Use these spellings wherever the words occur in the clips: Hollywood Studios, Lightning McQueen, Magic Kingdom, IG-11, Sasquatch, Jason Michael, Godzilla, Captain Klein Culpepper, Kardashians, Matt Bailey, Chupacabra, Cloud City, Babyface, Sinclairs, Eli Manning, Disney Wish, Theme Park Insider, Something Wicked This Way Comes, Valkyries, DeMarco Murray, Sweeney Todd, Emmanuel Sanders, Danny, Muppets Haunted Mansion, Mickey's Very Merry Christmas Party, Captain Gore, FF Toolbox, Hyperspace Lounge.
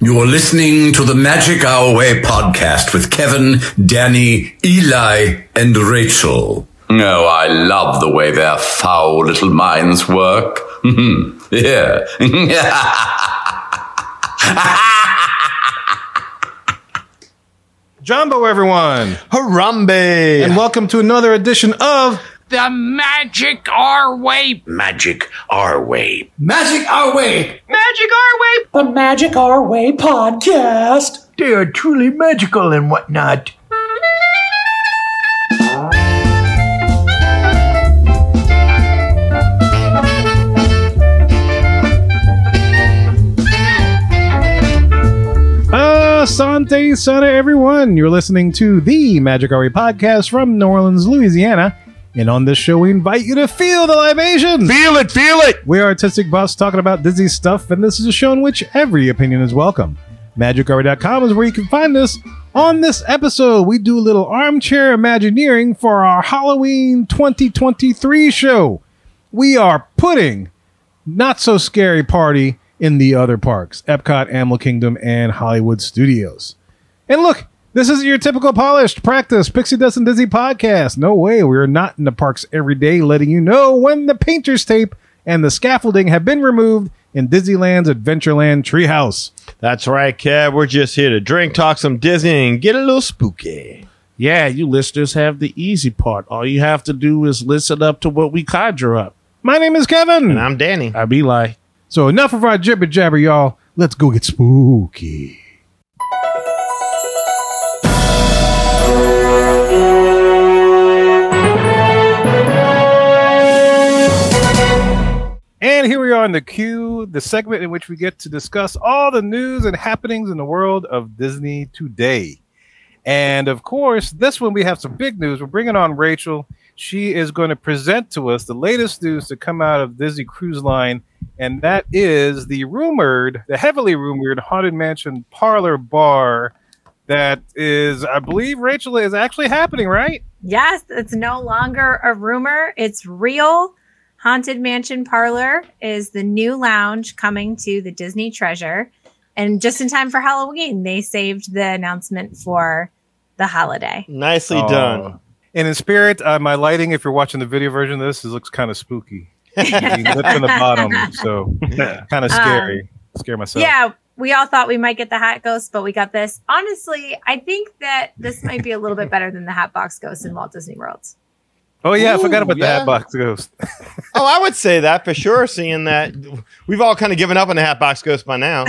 You're listening to the Magic Our Way podcast with Kevin, Danny, Eli, and Rachel. Oh, I love the way their foul little minds work. Yeah. Jumbo, everyone. Harambe. And welcome to another edition of... The Magic Our Way. Magic Our Way. Magic Our Way. Magic Our Way. The Magic Our Way podcast. They are truly magical and whatnot. Asante Sana, everyone. You're listening to the Magic Our Way podcast from New Orleans, Louisiana. And on this show, we invite you to feel the libations. Feel it, feel it. We're artistic buffs talking about Disney stuff, and this is a show in which every opinion is welcome. MagicHour.com is where you can find us. On this episode, we do a little armchair imagineering for our Halloween 2023 show. We are putting Not So Scary Party in the other parks, Epcot, Animal Kingdom, and Hollywood Studios. And look, this isn't your typical polished practice Pixie Dust and Disney podcast. No way. We are not in the parks every day letting you know when the painter's tape and the scaffolding have been removed in Disneyland's Adventureland Treehouse. That's right, Kev. We're just here to drink, talk some Disney, and get a little spooky. Yeah, you listeners have the easy part. All you have to do is listen up to what we conjure up. My name is Kevin. And I'm Danny. I'm Eli. So enough of our jibber jabber, y'all. Let's go get spooky. And here we are in the queue, the segment in which we get to discuss all the news and happenings in the world of Disney today. And of course, this one we have some big news. We're bringing on Rachel. She is going to present to us the latest news to come out of Disney Cruise Line. And that is the heavily rumored Haunted Mansion Parlor Bar that is, I believe, Rachel, is actually happening, right? Yes, it's no longer a rumor. It's real. Haunted Mansion Parlor is the new lounge coming to the Disney Treasure. And just in time for Halloween, they saved the announcement for the holiday. Nicely done. And in spirit, my lighting, if you're watching the video version of this, it looks kind of spooky. Lips in the bottom, so kind of scary. Scare myself. Yeah, we all thought we might get the Hat Ghost, but we got this. Honestly, I think that this might be a little bit better than the Hatbox Ghost in Walt Disney World. Oh, yeah. Ooh, I forgot about the Hatbox Ghost. Oh, I would say that for sure, seeing that we've all kind of given up on the Hatbox Ghost by now.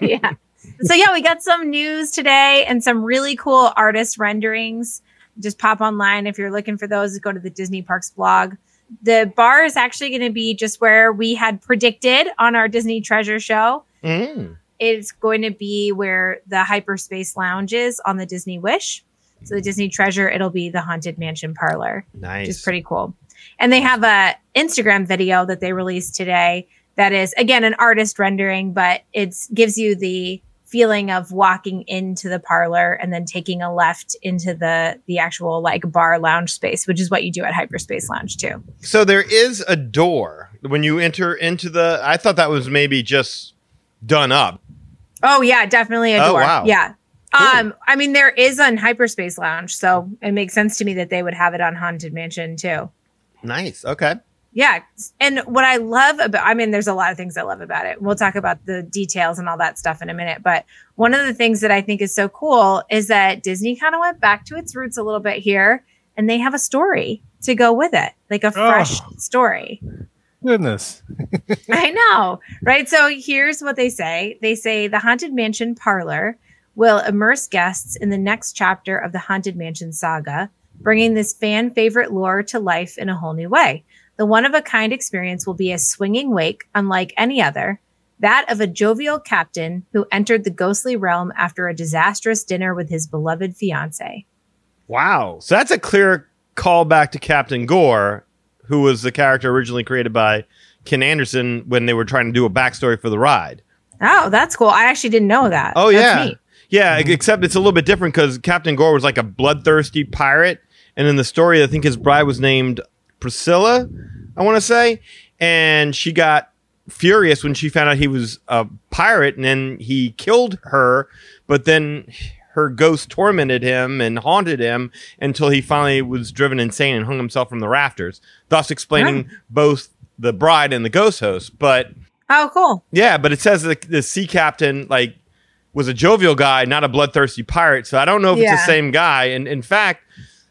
Yeah. So, yeah, we got some news today and some really cool artist renderings. Just pop online. If you're looking for those, go to the Disney Parks blog. The bar is actually going to be just where we had predicted on our Disney Treasure show. Mm. It's going to be where the Hyperspace Lounge is on the Disney Wish. So the Disney Treasure, it'll be the Haunted Mansion Parlor. Nice. Which is pretty cool. And they have a Instagram video that they released today that is, again, an artist rendering, but it gives you the feeling of walking into the parlor and then taking a left into the actual like bar lounge space, which is what you do at Hyperspace Lounge too. So there is a door when you enter into the, I thought that was maybe just done up. Oh yeah, definitely a door. Oh, wow. Yeah. Cool. I mean, there is on Hyperspace Lounge, so it makes sense to me that they would have it on Haunted Mansion too. Nice. Okay. Yeah. And what I love about, I mean, there's a lot of things I love about it. We'll talk about the details and all that stuff in a minute. But one of the things that I think is so cool is that Disney kind of went back to its roots a little bit here, and they have a story to go with it, like a fresh story. Goodness. I know. Right. So here's what they say. They say the Haunted Mansion Parlor will immerse guests in the next chapter of the Haunted Mansion saga, bringing this fan favorite lore to life in a whole new way. The one-of-a-kind experience will be a swinging wake unlike any other, that of a jovial captain who entered the ghostly realm after a disastrous dinner with his beloved fiancée. Wow. So that's a clear callback to Captain Gore, who was the character originally created by Ken Anderson when they were trying to do a backstory for the ride. Oh, that's cool. I actually didn't know that. Oh, that's neat. Yeah, except it's a little bit different because Captain Gore was like a bloodthirsty pirate. And in the story, I think his bride was named Priscilla, I want to say. And she got furious when she found out he was a pirate, and then he killed her, but then her ghost tormented him and haunted him until he finally was driven insane and hung himself from the rafters, thus explaining both the bride and the ghost host. But oh, cool. Yeah, but it says that the sea captain like was a jovial guy, not a bloodthirsty pirate, so I don't know if it's the same guy. And in fact,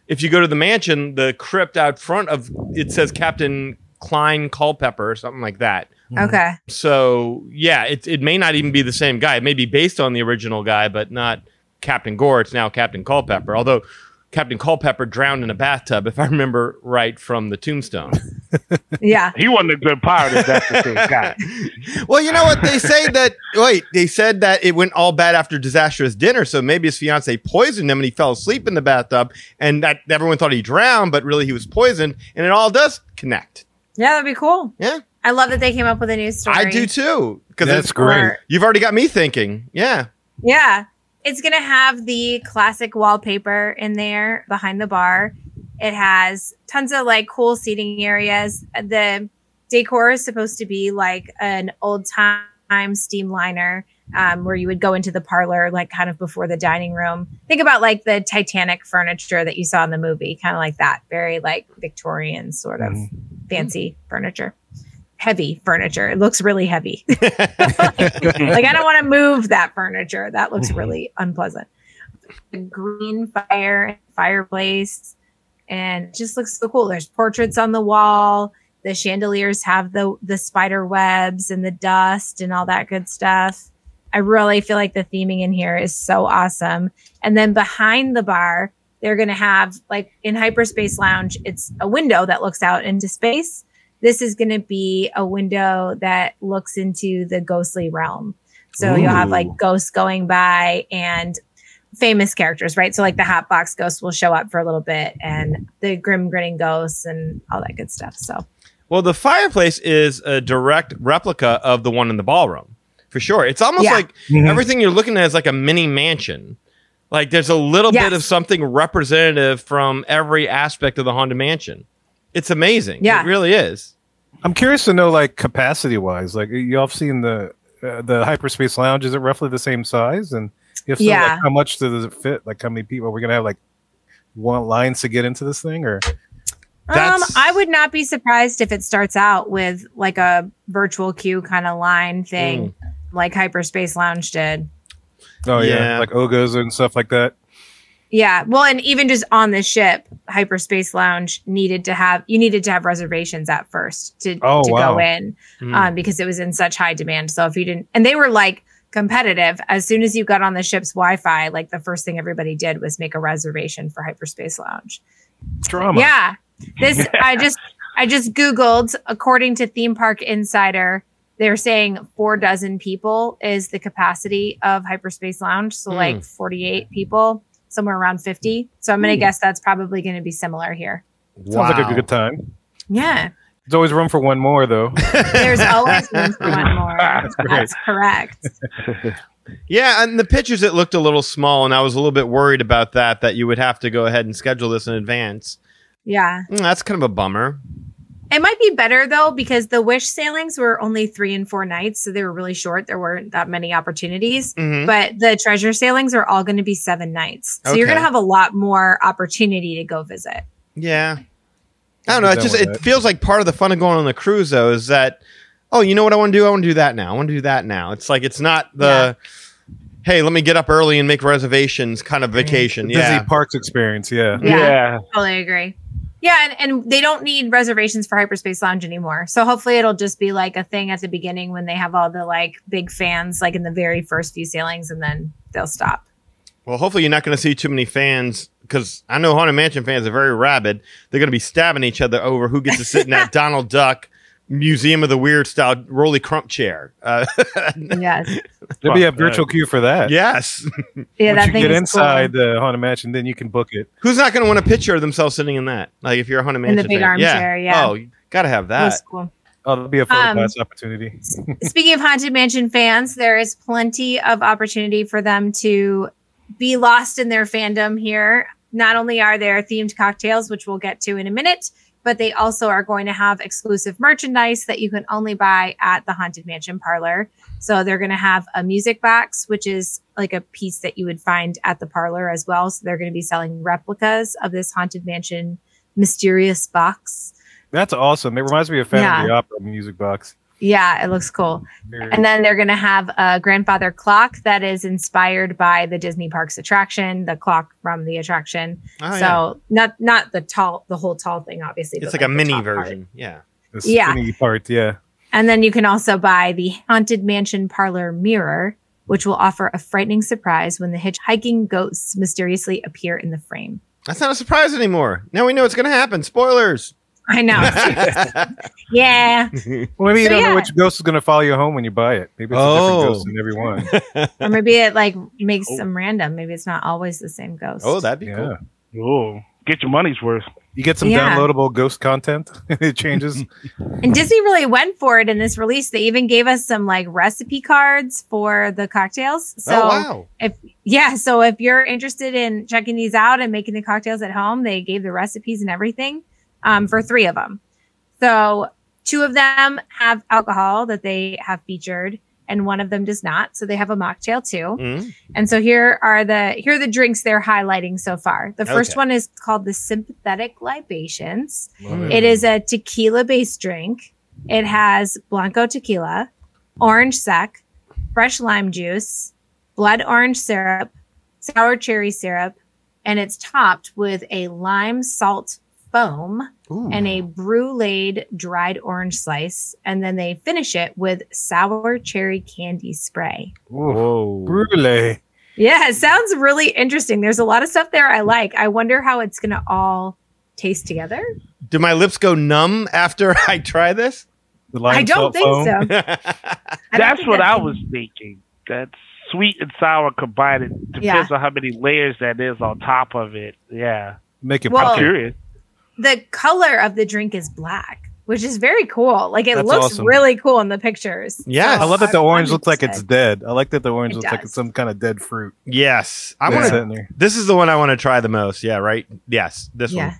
if you go to the mansion, the crypt out front of it says Captain Klein Culpepper or something like that. Okay. So, yeah, it may not even be the same guy. It may be based on the original guy, but not Captain Gore. It's now Captain Culpepper, although Captain Culpepper drowned in a bathtub, if I remember right, from the tombstone. Yeah. He wasn't a good pirate if that's the same guy. Well, you know what? They say that, they said that it went all bad after disastrous dinner, so maybe his fiance poisoned him and he fell asleep in the bathtub, and that everyone thought he drowned, but really he was poisoned, and it all does connect. Yeah, that'd be cool. Yeah. I love that they came up with a new story. I do too. Because that's great. You've already got me thinking. Yeah. Yeah. It's going to have the classic wallpaper in there behind the bar. It has tons of like cool seating areas. The decor is supposed to be like an old time steamliner where you would go into the parlor, like kind of before the dining room. Think about like the Titanic furniture that you saw in the movie, kind of like that. Very like Victorian sort of fancy furniture. Heavy furniture. It looks really heavy. like I don't want to move that furniture. That looks really unpleasant. The green fireplace, and it just looks so cool. There's portraits on the wall. The chandeliers have the spider webs and the dust and all that good stuff. I really feel like the theming in here is so awesome. And then behind the bar, they're going to have like in Hyperspace Lounge, it's a window that looks out into space. This is going to be a window that looks into the ghostly realm. So Ooh. You'll have like ghosts going by and famous characters, right? So like the Hatbox Ghost will show up for a little bit and the Grim Grinning Ghosts and all that good stuff. So, well, the fireplace is a direct replica of the one in the ballroom for sure. It's almost like everything you're looking at is like a mini mansion. Like there's a little bit of something representative from every aspect of the Haunted Mansion. It's amazing. Yeah. It really is. I'm curious to know, like, capacity-wise. Like, y'all have seen the Hyperspace Lounge. Is it roughly the same size? And if so, like, how much does it fit? Like, how many people? Are we going to have, like, one lines to get into this thing? Or I would not be surprised if it starts out with, like, a virtual queue kind of line thing like Hyperspace Lounge did. Oh, yeah. Like Oga's and stuff like that. Yeah. Well, and even just on the ship, Hyperspace Lounge needed to have reservations at first to go in because it was in such high demand. So if you didn't, and they were like competitive, as soon as you got on the ship's Wi-Fi, like the first thing everybody did was make a reservation for Hyperspace Lounge. Drama. Yeah. This, I just Googled, according to Theme Park Insider, they're saying 4 dozen people is the capacity of Hyperspace Lounge. So like 48 people. Somewhere around 50. So I'm going to guess that's probably going to be similar here. Wow. Sounds like a good time. Yeah. There's always room for one more, though. There's always room for one more. That's correct. Yeah, and the pictures, it looked a little small, and I was a little bit worried about that you would have to go ahead and schedule this in advance. Yeah. That's kind of a bummer. It might be better, though, because the Wish sailings were only 3 and 4 nights, so they were really short. There weren't that many opportunities. Mm-hmm. But the Treasure sailings are all going to be 7 nights. So you're going to have a lot more opportunity to go visit. Yeah. I don't know. It feels like part of the fun of going on the cruise, though, is that, oh, you know what I want to do? I want to do that now. I want to do that now. It's like it's not the, hey, let me get up early and make reservations kind of vacation. The Disney Parks experience, Yeah. Totally agree. Yeah, and they don't need reservations for Hyperspace Lounge anymore. So hopefully it'll just be like a thing at the beginning when they have all the like big fans like in the very first few sailings, and then they'll stop. Well, hopefully you're not going to see too many fans, because I know Haunted Mansion fans are very rabid. They're going to be stabbing each other over who gets to sit in that Donald Duck Museum of the Weird style Rolly Crump chair. Yes. There'll be a virtual queue for that. Yes. Yeah, that thing is cool. Once you get inside the Haunted Mansion, then you can book it. Who's not going to want a picture of themselves sitting in that? Like if you're a Haunted Mansion fan. In the big armchair, yeah. Oh, you got to have that. That's cool. Oh, that'll be a photo class opportunity. Speaking of Haunted Mansion fans, there is plenty of opportunity for them to be lost in their fandom here. Not only are there themed cocktails, which we'll get to in a minute, but they also are going to have exclusive merchandise that you can only buy at the Haunted Mansion Parlor. So they're going to have a music box, which is like a piece that you would find at the parlor as well. So they're going to be selling replicas of this Haunted Mansion mysterious box. That's awesome. It reminds me of Phantom of the Opera music box. Yeah, it looks cool. And then they're going to have a grandfather clock that is inspired by the Disney Parks attraction, the clock from the attraction. Oh, so not the tall, the whole tall thing, obviously. It's like a mini version. Part. Yeah. The skinny part, yeah. And then you can also buy the Haunted Mansion Parlor mirror, which will offer a frightening surprise when the hitchhiking ghosts mysteriously appear in the frame. That's not a surprise anymore. Now we know what's going to happen. Spoilers. I know. Yeah. Well, maybe you don't know which ghost is going to follow you home when you buy it. Maybe it's a different ghost than everyone. Or maybe it like makes them random. Maybe it's not always the same ghost. Oh, that'd be cool. Oh, get your money's worth. You get some downloadable ghost content. It changes. And Disney really went for it in this release. They even gave us some like recipe cards for the cocktails. So if you're interested in checking these out and making the cocktails at home, they gave the recipes and everything. For three of them. So two of them have alcohol that they have featured and one of them does not. So they have a mocktail too. Mm. And so here are the drinks they're highlighting so far. The first one is called the Sympathetic Libations. Mm. It is a tequila based drink. It has Blanco tequila, orange sec, fresh lime juice, blood orange syrup, sour cherry syrup, and it's topped with a lime salt foam. Ooh. And a bruleed dried orange slice, and then they finish it with sour cherry candy spray. Whoa, brulee! Yeah, it sounds really interesting. There's a lot of stuff there I like. I wonder how it's gonna all taste together. Do my lips go numb after I try this? I don't think foam? So. I was thinking. That's sweet and sour combined. It depends on how many layers that is on top of it. Yeah, make it. Well, I'm curious. The color of the drink is black, which is very cool. Like it looks awesome. Really cool in the pictures. Yes. So I love that the orange looks like it's dead. I like that the orange looks like it's some kind of dead fruit. Yes. This is the one I want to try the most. Yeah, right? Yes. This one.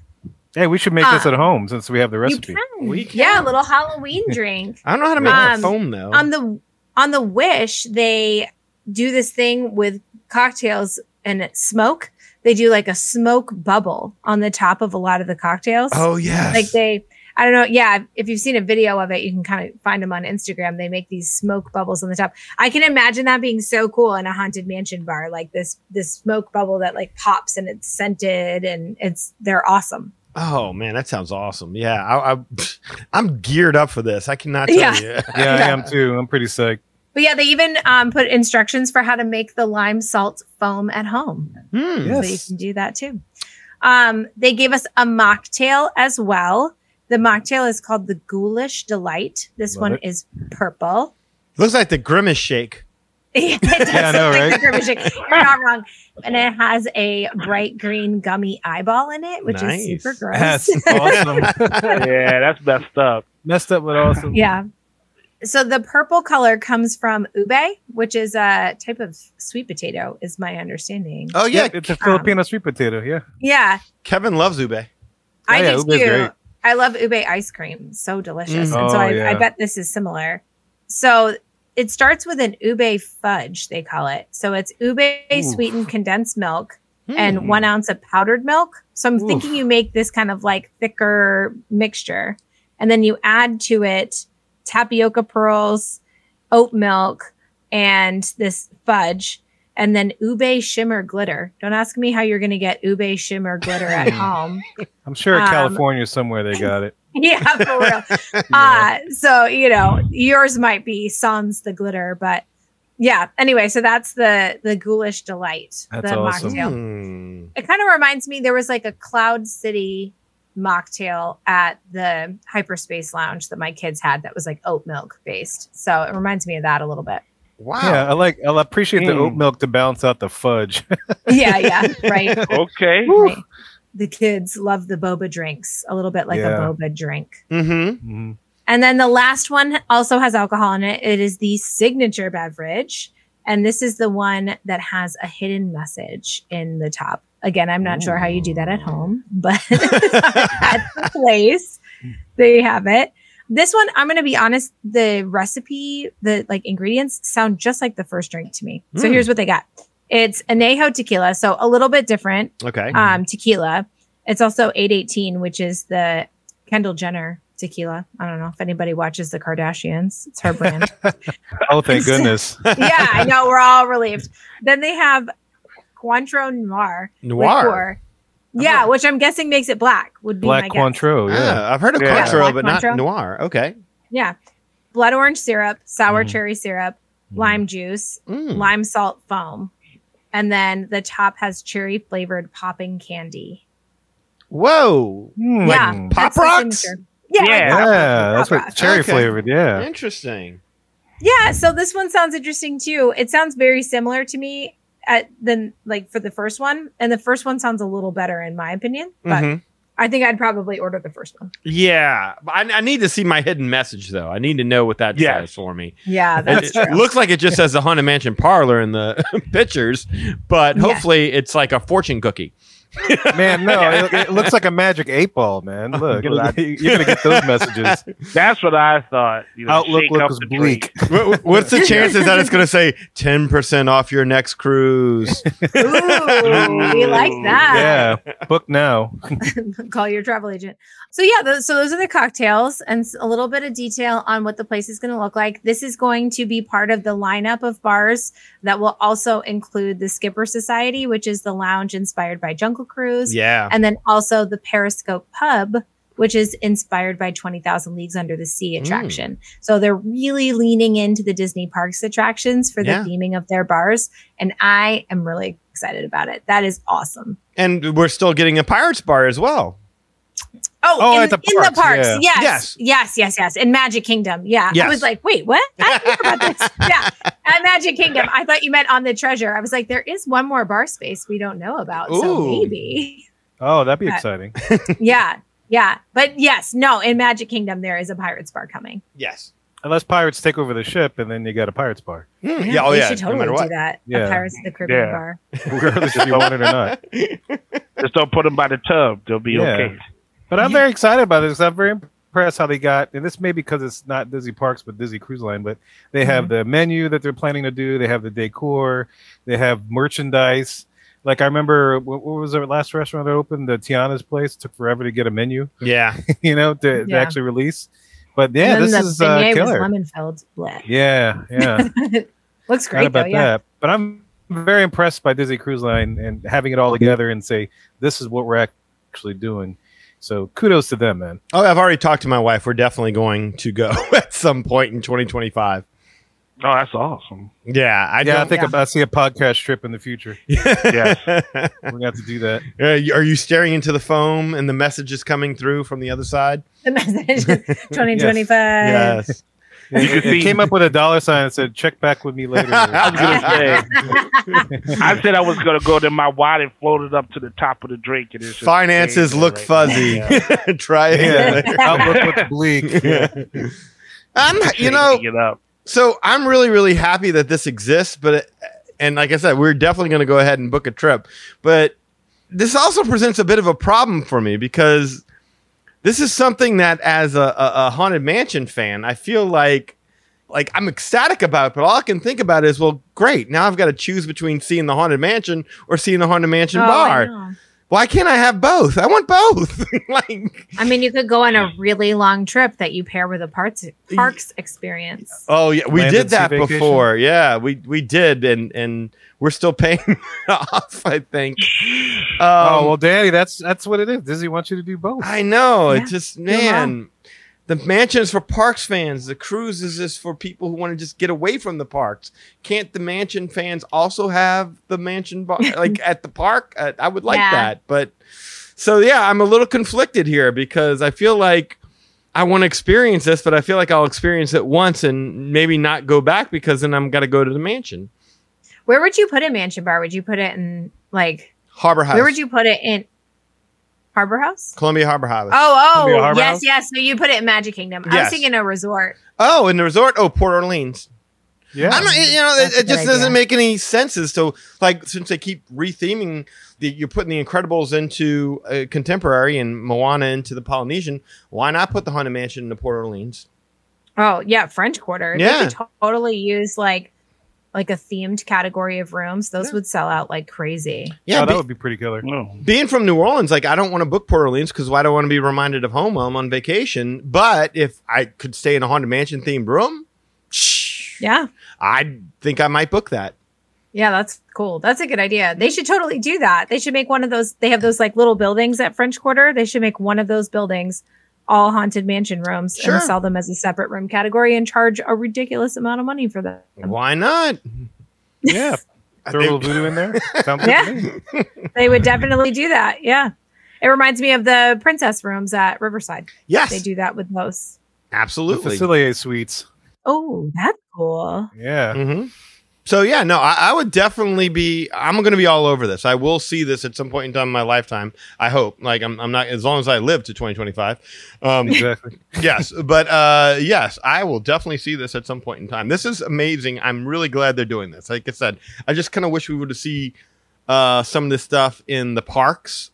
Hey, we should make this at home since we have the recipe. We can. Yeah, a little Halloween drink. I don't know how to make that foam though. On the Wish, they do this thing with cocktails and smoke. They do like a smoke bubble on the top of a lot of the cocktails. Oh, yes. Like I don't know. Yeah. If you've seen a video of it, you can kind of find them on Instagram. They make these smoke bubbles on the top. I can imagine that being so cool in a Haunted Mansion bar, like this smoke bubble that like pops and it's scented and they're awesome. Oh, man, that sounds awesome. Yeah. I'm geared up for this. I cannot tell you. Yeah, I am too. I'm pretty psyched. But yeah, they even put instructions for how to make the lime salt foam at home. Mm, yes. So you can do that too. They gave us a mocktail as well. The mocktail is called the Ghoulish Delight. This one is purple. Looks like the Grimace Shake. It does look like the Grimace Shake. You're not wrong. And it has a bright green gummy eyeball in it, which is super gross. That's awesome. Yeah, that's messed up. Messed up but awesome. Yeah. So the purple color comes from ube, which is a type of sweet potato, is my understanding. Oh, yeah. It's a Filipino sweet potato. Yeah. Yeah. Kevin loves ube. I do too. I love ube ice cream. So delicious. Mm. And so I bet this is similar. So it starts with an ube fudge, they call it. So it's ube sweetened condensed milk and 1 ounce of powdered milk. So I'm thinking you make this kind of like thicker mixture. And then you add to it tapioca pearls, oat milk, and this fudge, and then ube shimmer glitter. Don't ask me how you're going to get ube shimmer glitter at home. I'm sure in California somewhere they got it. Yeah, for real. Yeah. So, yours might be sans the glitter, but yeah. Anyway, so that's the Ghoulish Delight, that's the awesome. Mocktail. Mm. It kind of reminds me, there was like a Cloud City mocktail at the Hyperspace Lounge that my kids had that was like oat milk based. So it reminds me of that a little bit. Wow. Yeah, I'll appreciate the oat milk to balance out the fudge. Yeah, right. Okay. Right. The kids love the boba drinks, a little bit like a boba drink. Mm-hmm. And then the last one also has alcohol in it. It is the signature beverage. And this is the one that has a hidden message in the top. Again, I'm not sure how you do that at home, but at the place they have it. This one, I'm going to be honest, the recipe, the like ingredients sound just like the first drink to me. So here's what they got. It's Añejo tequila, so a little bit different. Okay. Tequila. It's also 818, which is the Kendall Jenner tequila. I don't know if anybody watches the Kardashians. It's her brand. Oh, thank goodness. Yeah, I know. We're all relieved. Then they have Cointreau Noir. Liqueur. Yeah, which I'm guessing makes it black. Would be black my Cointreau. Guess. Yeah, I've heard of Cointreau, but not noir. Okay. Yeah, blood orange syrup, sour cherry syrup, lime juice, lime salt foam, and then the top has cherry flavored popping candy. Whoa! Yeah, like pop rocks. That's what cherry flavored. Yeah, interesting. Yeah, so this one sounds interesting too. It sounds very similar to me. Then like for the first one, and the first one sounds a little better in my opinion, but I think I'd probably order the first one. Yeah, I need to see my hidden message though. I need to know what that says for me. Yeah, that's true. It looks like it just says the Haunted Mansion Parlor in the pictures, but hopefully it's like a fortune cookie. Man, no, it looks like a magic 8-ball, man. Look, you're gonna get those messages. That's what I thought. You know, Outlook looks bleak. What's the chances that it's gonna say 10% off your next cruise? Ooh, we like that. Yeah, book now. Call your travel agent. So yeah, so those are the cocktails and a little bit of detail on what the place is gonna look like. This is going to be part of the lineup of bars that will also include the Skipper Society, which is the lounge inspired by Jungle Cruise, and then also the Periscope Pub, which is inspired by 20,000 Leagues Under the Sea attraction. So they're really leaning into the Disney Parks attractions for the theming of their bars, and I am really excited about it. That is awesome. And we're still getting a Pirates bar as well. Oh, in the parks. Yeah. Yes. In Magic Kingdom. Yeah. Yes. I was like, wait, what? I didn't think about this. Yeah. At Magic Kingdom. I thought you meant on the Treasure. I was like, there is one more bar space we don't know about. Ooh. So maybe. Oh, that'd be exciting. Yeah. But yes, no, in Magic Kingdom, there is a Pirates bar coming. Yes. Unless pirates take over the ship, and then you got a Pirates bar. Yeah. Oh, yeah. You should totally do that. Yeah. A Pirates of the Caribbean bar. Regardless if you want it or not. Just don't put them by the tub. They'll be okay. But I'm very excited about this. I'm very impressed how they got, and this may be because it's not Disney Parks, but Disney Cruise Line, but they have the menu that they're planning to do. They have the decor. They have merchandise. Like, I remember, what was the last restaurant that opened? The Tiana's Place. It took forever to get a menu. Yeah. You know, to actually release. But yeah, this is killer. Lemonfeld's bleh. Yeah. Looks great, that. But I'm very impressed by Disney Cruise Line and having it all together and say, this is what we're actually doing. So kudos to them, man. Oh, I've already talked to my wife. We're definitely going to go at some point in 2025. Oh, that's awesome. Yeah. I think I see a podcast trip in the future. Yes. We're going to have to do that. Are you staring into the foam and the message is coming through from the other side? The message 2025. Yes. It came up with a $ and said, check back with me later. I was going to say, I said I was going to go to my wallet, floated up to the top of the drink. And it's finances look fuzzy. Try it. Outlook looks bleak. So I'm really, really happy that this exists. And like I said, we're definitely going to go ahead and book a trip. But this also presents a bit of a problem for me because this is something that, as a Haunted Mansion fan, I feel like I'm ecstatic about it, but all I can think about is, well, great. Now I've got to choose between seeing the Haunted Mansion or seeing the Haunted Mansion bar. Why can't I have both? I want both. I mean, you could go on a really long trip that you pair with a parks experience. Oh, yeah. We did that before. Yeah, we did. And we're still paying off, I think. Well, Danny, that's what it is. Disney wants you to do both. I know. Yeah. It's just, man, the mansion is for parks fans. The cruises is for people who want to just get away from the parks. Can't the mansion fans also have the mansion bar, at the park? I would like that. But so, I'm a little conflicted here because I feel like I want to experience this, but I feel like I'll experience it once and maybe not go back because then I'm got to go to the mansion. Where would you put a mansion bar? Would you put it in Harbor House? Where would you put it in? Harbor House? Columbia Harbor House. Yes. So you put it in Magic Kingdom. Yes. I was thinking a resort. Oh, in the resort? Oh, Port Orleans. Yeah, I'm not, you know, it just doesn't make any sense as to, like, since they keep retheming, you're putting the Incredibles into contemporary and Moana into the Polynesian. Why not put the Haunted Mansion into Port Orleans? Oh yeah, French Quarter. Yeah, they could totally use like a themed category of rooms. Those would sell out like crazy. Yeah, that would be pretty killer. Oh. Being from New Orleans, like, I don't want to book Port Orleans because why do I want to be reminded of home while I'm on vacation? But if I could stay in a Haunted Mansion themed room, yeah, I think I might book that. Yeah, that's cool. That's a good idea. They should totally do that. They should make one of those. They have those like little buildings at French Quarter. They should make one of those buildings all Haunted Mansion rooms and sell them as a separate room category and charge a ridiculous amount of money for them. Why not? Yeah. Throw a little voodoo in there. Yeah. They would definitely do that. Yeah. It reminds me of the princess rooms at Riverside. Yes. They do that with most. Absolutely. The Facilier Suites. Oh, that's cool. Yeah. Mm-hmm. So, yeah, no, I would definitely be, I'm going to be all over this. I will see this at some point in time in my lifetime, I hope. Like, I'm not, as long as I live to 2025. Exactly. Yes. But, yes, I will definitely see this at some point in time. This is amazing. I'm really glad they're doing this. Like I said, I just kind of wish we would have seen some of this stuff in the parks.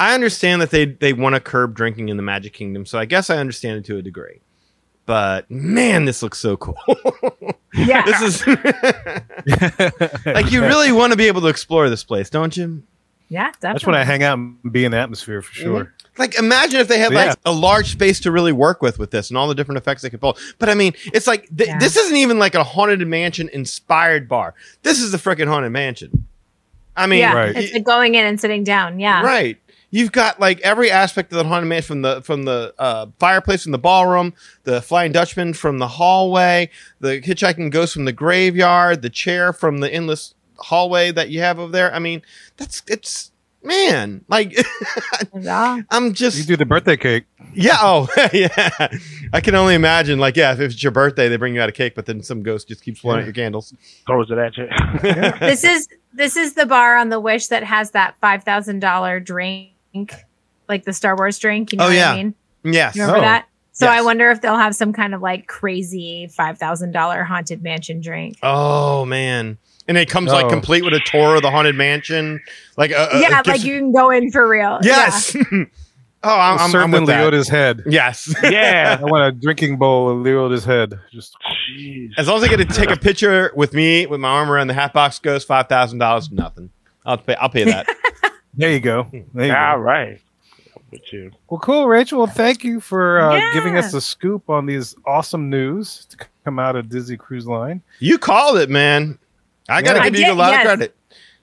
I understand that they want to curb drinking in the Magic Kingdom, so I guess I understand it to a degree. But man, this looks so cool. Yeah. This is like, you really want to be able to explore this place, don't you? Yeah, definitely. That's when I hang out and be in the atmosphere for sure. Mm-hmm. Like, imagine if they had like a large space to really work with this and all the different effects they could pull. But I mean, it's like this isn't even like a Haunted Mansion inspired bar. This is the freaking Haunted Mansion. I mean, it's like going in and sitting down. Yeah. Right. You've got like every aspect of the Haunted Mansion, from the fireplace in the ballroom, the Flying Dutchman from the hallway, the hitchhiking ghost from the graveyard, the chair from the endless hallway that you have over there. I mean, I'm just. You do the birthday cake. Yeah. Oh, yeah. I can only imagine. Like, yeah, if it's your birthday, they bring you out a cake, but then some ghost just keeps blowing out your candles. Throws it at you. This is the bar on the Wish that has that $5,000 drink. Like the Star Wars drink, you know what I mean? Yes. You remember that? So I wonder if they'll have some kind of like crazy $5,000 Haunted Mansion drink. Oh man. And it comes like complete with a tour of the Haunted Mansion. Like like you can go in for real. Yes. Yeah. Oh, I'm with Leota's head. Yes. Yeah. I want a drinking bowl of Leota's head. Just geez. As long as I get to take a picture with me with my arm around the Hatbox Ghost, $5,000 nothing. I'll pay that. There you go. All right. Well, cool, Rachel. Well, thank you for giving us a scoop on these awesome news to come out of Disney Cruise Line. You called it, man. I got to give you a lot of credit.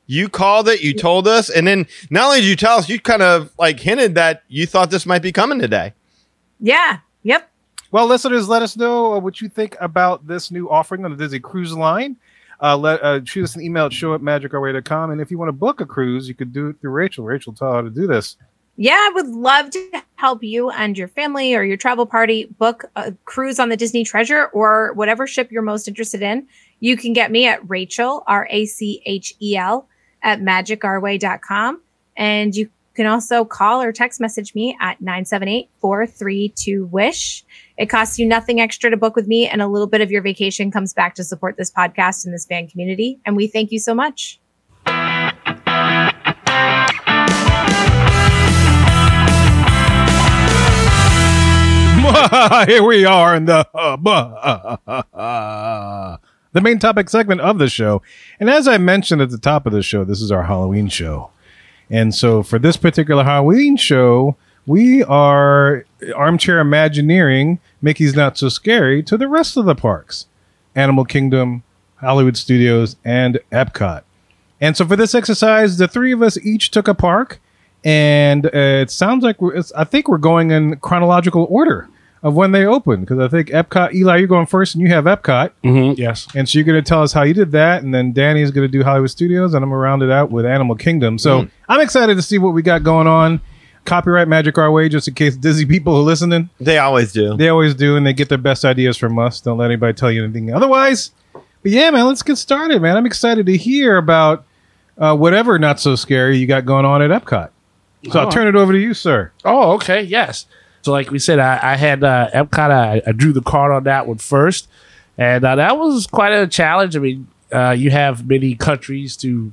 You called it. You told us. And then not only did you tell us, you kind of like hinted that you thought this might be coming today. Yeah. Yep. Well, listeners, let us know what you think about this new offering on the Disney Cruise Line. Shoot us an email at show@magicourway.com. And if you want to book a cruise, you could do it through Rachel. Rachel taught how to do this. Yeah, I would love to help you and your family or your travel party book a cruise on the Disney Treasure or whatever ship you're most interested in. You can get me at Rachel, RACHEL, @magicourway.com. And you can also call or text message me at 978-432-WISH. It costs you nothing extra to book with me, and a little bit of your vacation comes back to support this podcast and this fan community. And we thank you so much. Here we are in the main topic segment of the show. And as I mentioned at the top of the show, this is our Halloween show. And so for this particular Halloween show, we are armchair Imagineering Mickey's Not So Scary to the rest of the parks. Animal Kingdom, Hollywood Studios, and Epcot. And so for this exercise, the three of us each took a park. And it sounds like I think we're going in chronological order of when they opened, because I think Epcot, Eli, you're going first, and you have Epcot. Mm-hmm. Yes. And so you're going to tell us how you did that, and then Danny's going to do Hollywood Studios, and I'm going to round it out with Animal Kingdom. So I'm excited to see what we got going on. Copyright Magic Our Way, just in case Disney people are listening. They always do. They always do, and they get their best ideas from us. Don't let anybody tell you anything otherwise. But yeah, man, let's get started, man. I'm excited to hear about whatever Not So Scary you got going on at Epcot. So I'll turn it over to you, sir. Oh, okay. Yes. So like we said, I had Epcot. I drew the card on that one first. And that was quite a challenge. I mean, you have many countries to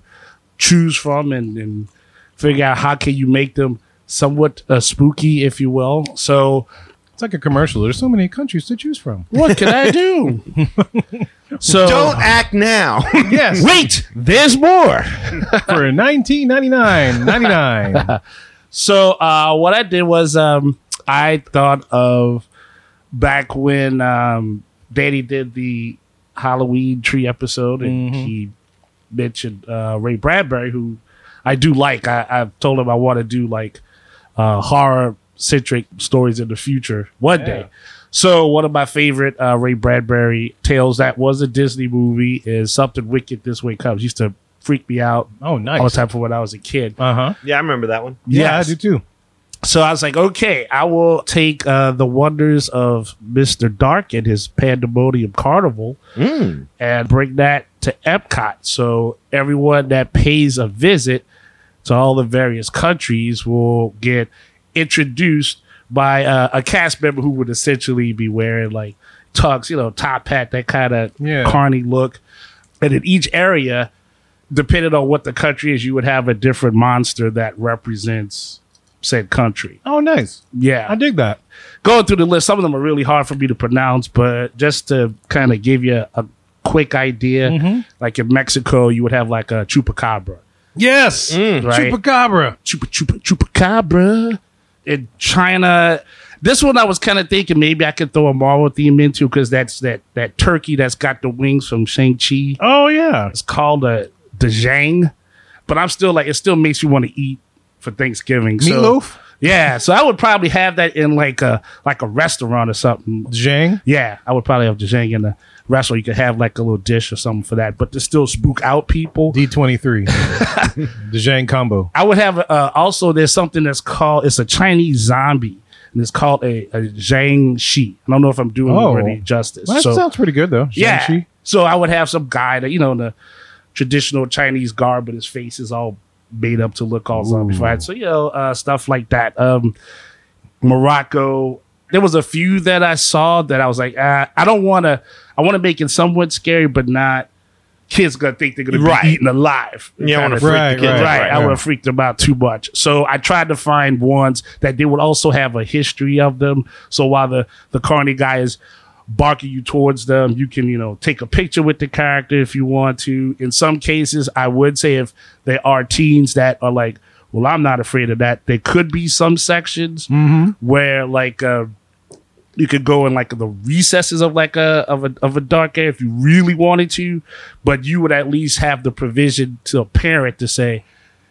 choose from and figure out how can you make them somewhat spooky, if you will. So it's like a commercial. There's so many countries to choose from. What can I do? So don't act now. Yes. Wait, there's more. For $19.99. So what I did was I thought of back when Danny did the Halloween tree episode, and he mentioned Ray Bradbury, who I do like. I've told him I want to do like horror-centric stories in the future one day. So one of my favorite Ray Bradbury tales that was a Disney movie is Something Wicked This Way Comes. Used to freak me out all the time from when I was a kid. Yeah, I remember that one. Yeah, I do too. So I was like, okay, I will take the wonders of Mr. Dark and his Pandemonium Carnival and bring that to Epcot. So everyone that pays a visit to all the various countries will get introduced by a cast member who would essentially be wearing like tux, you know, top hat, that kind of carny look. And in each area, depending on what the country is, you would have a different monster that represents said country. Oh, nice. Yeah. I dig that. Going through the list, some of them are really hard for me to pronounce, but just to kind of give you a quick idea, like in Mexico, you would have like a chupacabra. Yes. Right? Chupacabra. Chupacabra. In China, this one I was kind of thinking maybe I could throw a Marvel theme into, because that's that turkey that's got the wings from Shang-Chi. Oh, yeah. It's called a Dajang, but I'm still like, it still makes you want to eat for Thanksgiving. Meatloaf? So, yeah. So I would probably have that in like a restaurant or something. Dajang? Yeah. I would probably have Dajang in the restaurant. You could have like a little dish or something for that, but to still spook out people. D23. Dajang combo. I would have also, there's something that's called, it's a Chinese zombie, and it's called a Zhang-Shi. I don't know if I'm doing already justice. Well, that sounds pretty good though. Zhang-Shi. So I would have some guy that, you know, in the traditional Chinese garb, but his face is all made up to look all zombie fight. So, you know, stuff like that. Morocco. There was a few that I saw that I was like, I don't want to, I want to make it somewhat scary, but not kids going to think they're going to be eaten alive. You don't want to freak the kids. Right. I would have freaked them out too much. So I tried to find ones that they would also have a history of them. So while the carny guy is barking you towards them, you can, you know, take a picture with the character if you want to. In some cases, I would say if there are teens that are like, well, I'm not afraid of that, there could be some sections where like you could go in like the recesses of like a dark area if you really wanted to, but you would at least have the provision to a parent to say,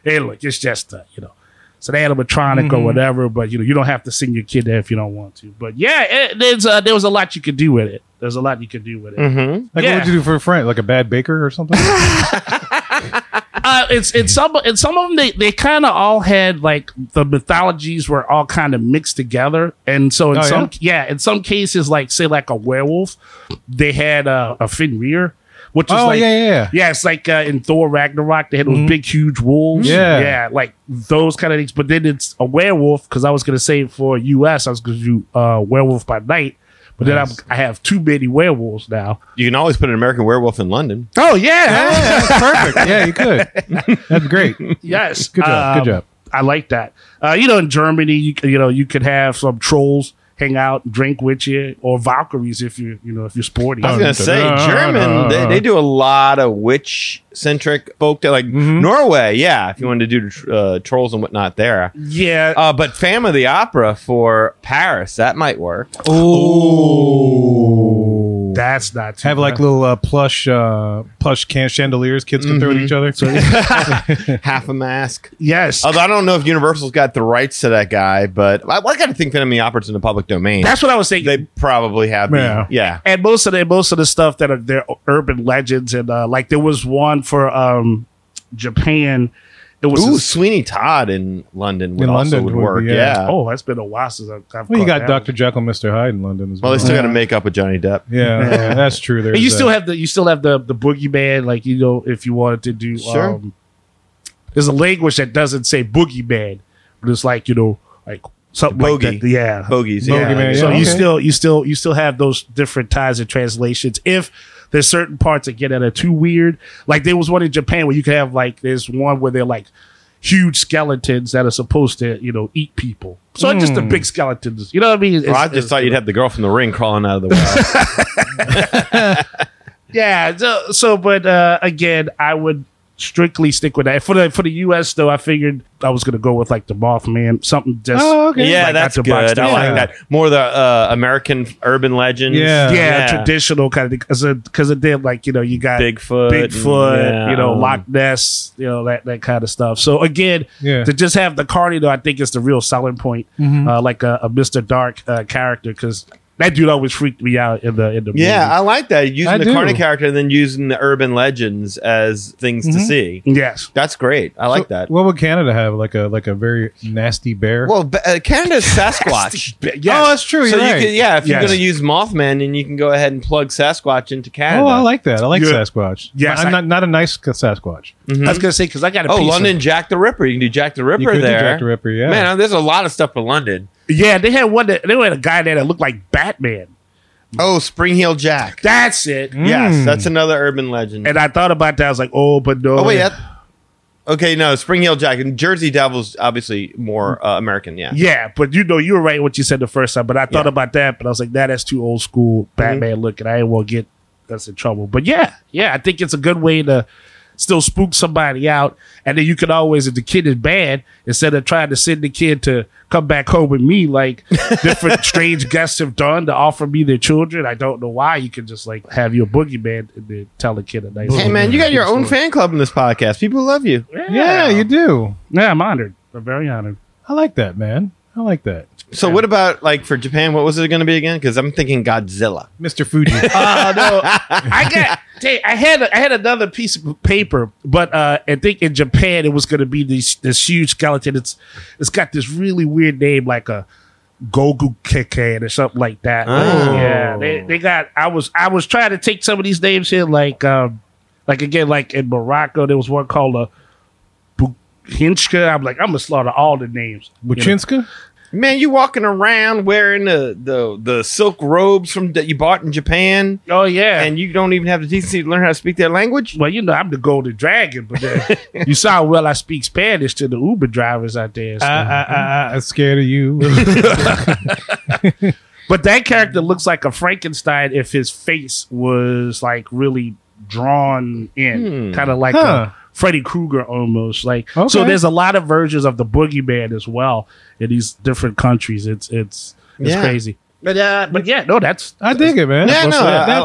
hey, look, it's just you know, it's an animatronic or whatever, but you know, you don't have to send your kid there if you don't want to. But yeah, there was a lot you could do with it. There's a lot you could do with it. Like what would you do for a friend? Like a bad baker or something? It's some of them they kind of all had like the mythologies were all kind of mixed together, and so in in some cases, like say like a werewolf, they had a Fenrir. Which is it's like in Thor Ragnarok, they had those big, huge wolves. Yeah, like those kind of things. But then it's a werewolf, because I was going to say for U.S., I was going to do Werewolf by Night. But then I have too many werewolves now. You can always put an American Werewolf in London. Oh, yeah. That's perfect. Yeah, you could. That's great. Yes. Good job. I like that. You know, in Germany, you could have some trolls hang out, drink with you, or Valkyries if you're sporty. I was gonna say They do a lot of witch centric folk, like Norway. Yeah, if you wanted to do trolls and whatnot there. Yeah, but Phantom of the Opera for Paris, that might work. Oh, that's not too bad. Like little plush chandeliers kids can throw at each other. So half a mask. Yes. Although I don't know if Universal's got the rights to that guy, but I gotta think Phantom of the Opera's in the public domain. That's what I was thinking. They probably have. Yeah. And most of the stuff that are their urban legends, and like there was one for Japan. It was Sweeney Todd in London would work. Yeah. Oh, that's been a while since I've you got Dr. Jekyll and Mr. Hyde in London as well. Well, they still got to make up with Johnny Depp. Yeah, that's true. And you still have the boogeyman, like, you know, if you wanted to do. Sure. There's a language that doesn't say boogeyman, but it's like, you know, like something Bogey. Like that. Yeah. Bogeys. Yeah. Bogeyman, yeah. So okay. you still have those different ties and translations. If there's certain parts that get that are too weird. Like there was one in Japan where you could have like, there's one where they're like huge skeletons that are supposed to, you know, eat people. So it's just the big skeletons. You know what I mean? It's, I just thought you'd have the girl from The Ring crawling out of the well. Yeah. So, but again, I would strictly stick with that. For the US though, I figured I was gonna go with like the Mothman, something just yeah, like, that's good. I like that more, the American urban legends, traditional kind of thing, because it did, like, you know, you got Bigfoot, you know, Loch Ness, you know, that kind of stuff. So again, to just have the carny though, I think is the real selling point. Like a Mr. Dark character, because that dude always freaked me out in the movie. Yeah, I like that. Using the carny character and then using the urban legends as things to see. Yes. That's great. I like that. What would Canada have? Like a very nasty bear? Well, Canada's Sasquatch. Yes. Oh, that's true. You're so right. You're going to use Mothman, then you can go ahead and plug Sasquatch into Canada. Oh, I like that. I like Sasquatch. Yes. I'm not a nice Sasquatch. Mm-hmm. I was going to say, because I got a piece London of Jack the Ripper. You can do Jack the Ripper there. You could do Jack the Ripper, yeah. Man, there's a lot of stuff for London. Yeah, they had one. They had a guy there that looked like Batman. Oh, Springheel Jack. That's it. Yes, that's another urban legend. And I thought about that. I was like, oh, but no. Oh wait, okay, no, Springheel Jack and Jersey Devil's obviously more American. Yeah, yeah, but you know, you were right what you said the first time. But I thought about that, but I was like, nah, that's too old school Batman look, and I ain't gonna get us in trouble. But yeah, I think it's a good way to still spook somebody out, and then you can always, if the kid is bad, instead of trying to send the kid to come back home with me, like different strange guests have done to offer me their children. I don't know why. You can just like have your boogeyman and then tell the kid a nice. Hey man, you got your own fan club in this podcast. People love you. Yeah, you do. Yeah, I'm honored. I'm very honored. I like that, man. I like that. So what about like for Japan? What was it going to be again? Because I'm thinking Godzilla, Mr. Fuji. No, I had another piece of paper, but I think in Japan it was going to be this huge skeleton. It's got this really weird name, like a Gogu Keken or something like that. Oh. Yeah, they got. I was trying to take some of these names here, like again, like in Morocco there was one called a Buchinska. I'm like, I'm gonna slaughter all the names. Buchinska. You know? Man, you walking around wearing the silk robes from that you bought in Japan. Oh yeah, and you don't even have the decency to learn how to speak their language. Well, you know, I'm the golden dragon, but you saw how well I speak Spanish to the Uber drivers out there. So. I'm scared of you. But that character looks like a Frankenstein if his face was like really drawn in, kind of like a Freddy Krueger almost, like so there's a lot of versions of the boogeyman as well in these different countries. It's crazy. But that's I dig it, man. Yeah, that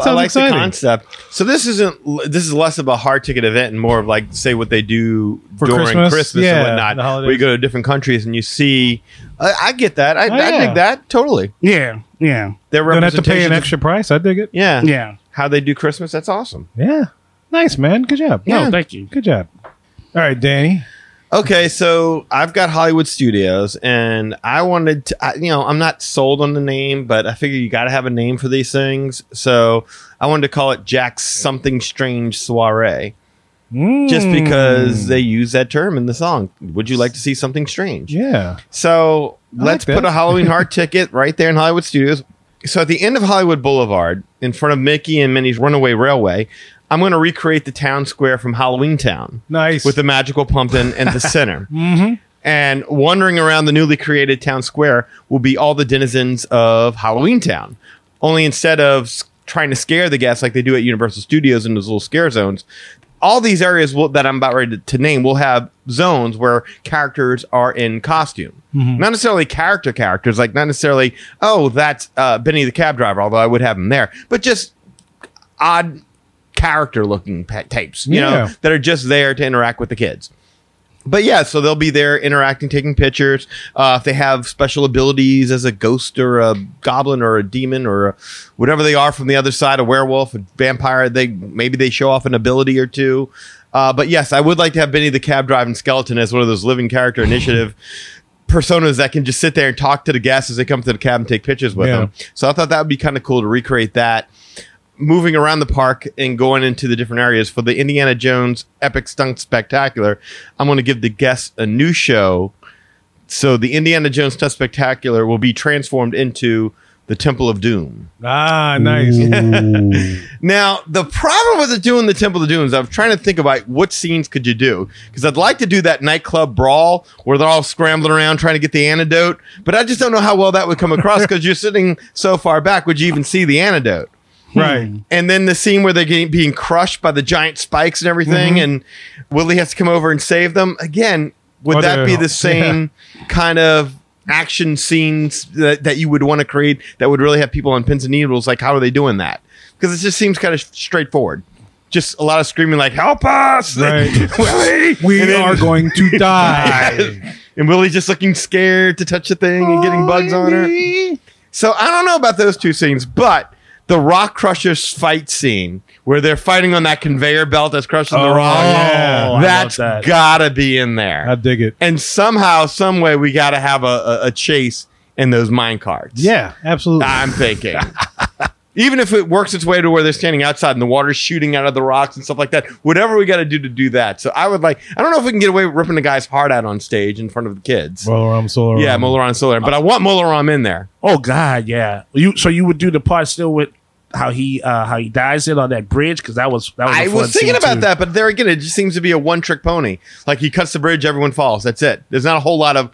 sounds I like exciting. The concept. So this is less of a hard ticket event and more of like say what they do for during Christmas and whatnot. Where you go to different countries and you see. I get that. I dig that totally. Yeah, yeah. They don't have to pay an extra price. I dig it. Yeah, yeah. How they do Christmas? That's awesome. Yeah. Nice, man. Good job. Yeah. No, thank you. Good job. All right, Danny. Okay, so I've got Hollywood Studios, and I wanted to, I'm not sold on the name, but I figure you got to have a name for these things. So I wanted to call it Jack's Something Strange Soiree, just because they use that term in the song. Would you like to see something strange? Yeah. So let's put a Halloween hard ticket right there in Hollywood Studios. So at the end of Hollywood Boulevard, in front of Mickey and Minnie's Runaway Railway, I'm going to recreate the town square from Halloween Town. Nice. With the magical pumpkin in the center. And wandering around the newly created town square will be all the denizens of Halloween Town. Only instead of trying to scare the guests like they do at Universal Studios in those little scare zones, all these areas that I'm about ready to name will have zones where characters are in costume. Not necessarily characters, like not necessarily, that's Benny the cab driver, although I would have him there. But just odd character-looking types, you know, that are just there to interact with the kids. But yeah, so they'll be there interacting, taking pictures. If they have special abilities as a ghost or a goblin or a demon or whatever they are from the other side, a werewolf, a vampire, maybe they show off an ability or two. But yes, I would like to have Benny the Cab Driving Skeleton as one of those living character initiative personas that can just sit there and talk to the guests as they come to the cab and take pictures with them. So I thought that would be kind of cool to recreate that. Moving around the park and going into the different areas for the Indiana Jones Epic Stunt Spectacular, I'm going to give the guests a new show So the Indiana Jones Test Spectacular will be transformed into the Temple of Doom. Ah, nice. Now, the problem with doing the Temple of Doom is I'm trying to think about what scenes could you do? Because I'd like to do that nightclub brawl where they're all scrambling around trying to get the antidote. But I just don't know how well that would come across because you're sitting so far back. Would you even see the antidote? Right. And then the scene where they're being crushed by the giant spikes and everything. Mm-hmm. And Willie has to come over and save them. Again, would that be the same kind of action scenes that you would want to create that would really have people on pins and needles? Like, how are they doing that? Because it just seems kind of straightforward. Just a lot of screaming like, help us! Right. Willie! We are going to die. And Willie's just looking scared to touch the thing and getting bugs on her. So I don't know about those two scenes, but the Rock Crushers fight scene where they're fighting on that conveyor belt that's crushing the rock. Yeah. That's gotta be in there. I dig it. And somehow, some way, we gotta have a chase in those mine carts. Yeah, absolutely. I'm thinking. Even if it works its way to where they're standing outside and the water's shooting out of the rocks and stuff like that, whatever we got to do that. So I don't know if we can get away with ripping the guy's heart out on stage in front of the kids. Molaram Solaram. Yeah, Molaram Solaram. But I want Molaram in there. Oh, God, yeah. So you would do the part still with how he dies in on that bridge? Because that was I was thinking about that, but there again, it just seems to be a one-trick pony. Like he cuts the bridge, everyone falls. That's it. There's not a whole lot of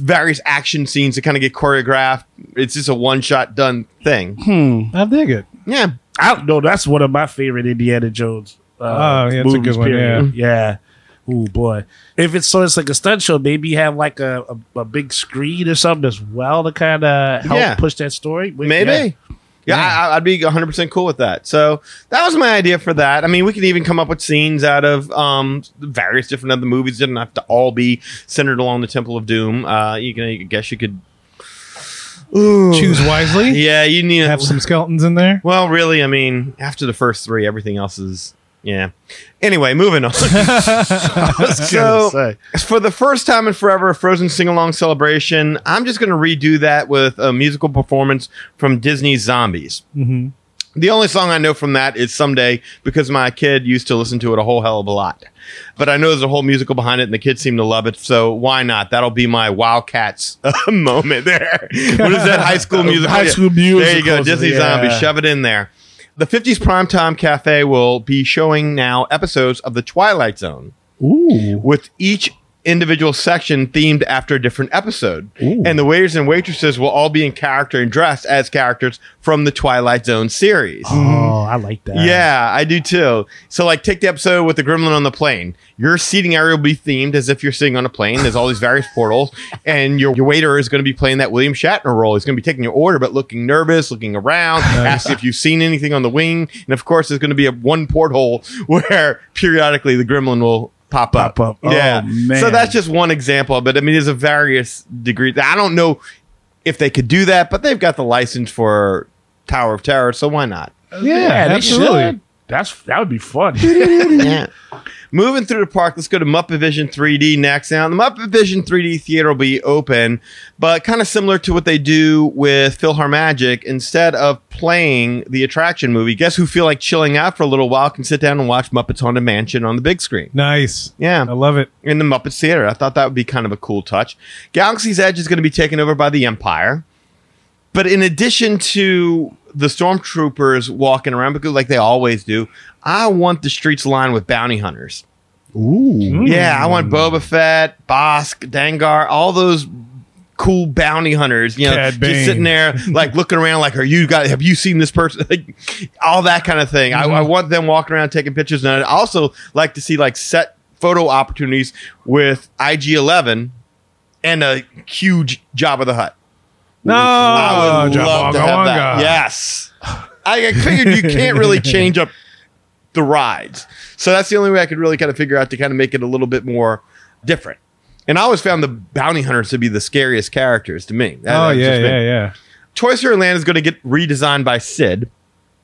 various action scenes that kind of get choreographed. It's just a one-shot done thing. I dig it. Yeah. I don't know. That's one of my favorite Indiana Jones movies. That's a good one, yeah. Oh, boy. If it's like a stunt show, maybe have like a big screen or something as well to kind of help push that story. Maybe. Yeah, I'd be 100% cool with that. So that was my idea for that. I mean, we could even come up with scenes out of various different other movies. It didn't have to all be centered along the Temple of Doom. I guess you could choose wisely. Yeah, you need to have some skeletons in there. Well, really, I mean, after the first three, everything else is... Yeah. Anyway, moving on. So, for the first time in forever, a Frozen sing-along celebration. I'm just going to redo that with a musical performance from Disney's Zombies. Mm-hmm. The only song I know from that is Someday, because my kid used to listen to it a whole hell of a lot. But I know there's a whole musical behind it, and the kids seem to love it, so why not? That'll be my Wildcats moment there. What is that? High School Musical? High School Musical. There you go. Disney Zombies. Shove it in there. The 50s Primetime Cafe will be showing now episodes of The Twilight Zone. Ooh. With each individual section themed after a different episode. Ooh. And the waiters and waitresses will all be in character and dressed as characters from the Twilight Zone series. Oh, I like that. Yeah, I do too. So like take the episode with the gremlin on the plane. Your seating area will be themed as if you're sitting on a plane. There's all these various portals, and your waiter is going to be playing that William Shatner role. He's going to be taking your order, but looking nervous, looking around, asking if you've seen anything on the wing. And of course, there's going to be one porthole where periodically the gremlin will pop up. Yeah. Oh, man. So that's just one example, but I mean, there's a various degree. I don't know if they could do that, but they've got the license for Tower of Terror, so why not? Yeah, absolutely. They should. That would be fun. Yeah. Moving through the park, let's go to Muppet Vision 3D next. Now, the Muppet Vision 3D theater will be open, but kind of similar to what they do with PhilharMagic. Instead of playing the attraction movie, guests who feel like chilling out for a little while can sit down and watch Muppets Haunted Mansion on the big screen. Nice. Yeah. I love it. In the Muppets Theater. I thought that would be kind of a cool touch. Galaxy's Edge is going to be taken over by the Empire. But in addition to the stormtroopers walking around, because like they always do, I want the streets lined with bounty hunters. Ooh. Yeah, I want Boba Fett, Bosk, Dengar, all those cool bounty hunters, you know, just sitting there like looking around like, have you seen this person? Like, all that kind of thing. Mm-hmm. I want them walking around taking pictures. And I'd also like to see like set photo opportunities with IG-11 and a huge Jabba the Hutt. No, I would love to have that. Yes. I figured you can't really change up the rides. So that's the only way I could really kind of figure out to kind of make it a little bit more different. And I always found the bounty hunters to be the scariest characters to me. Yeah. Toy Story Land is going to get redesigned by Sid.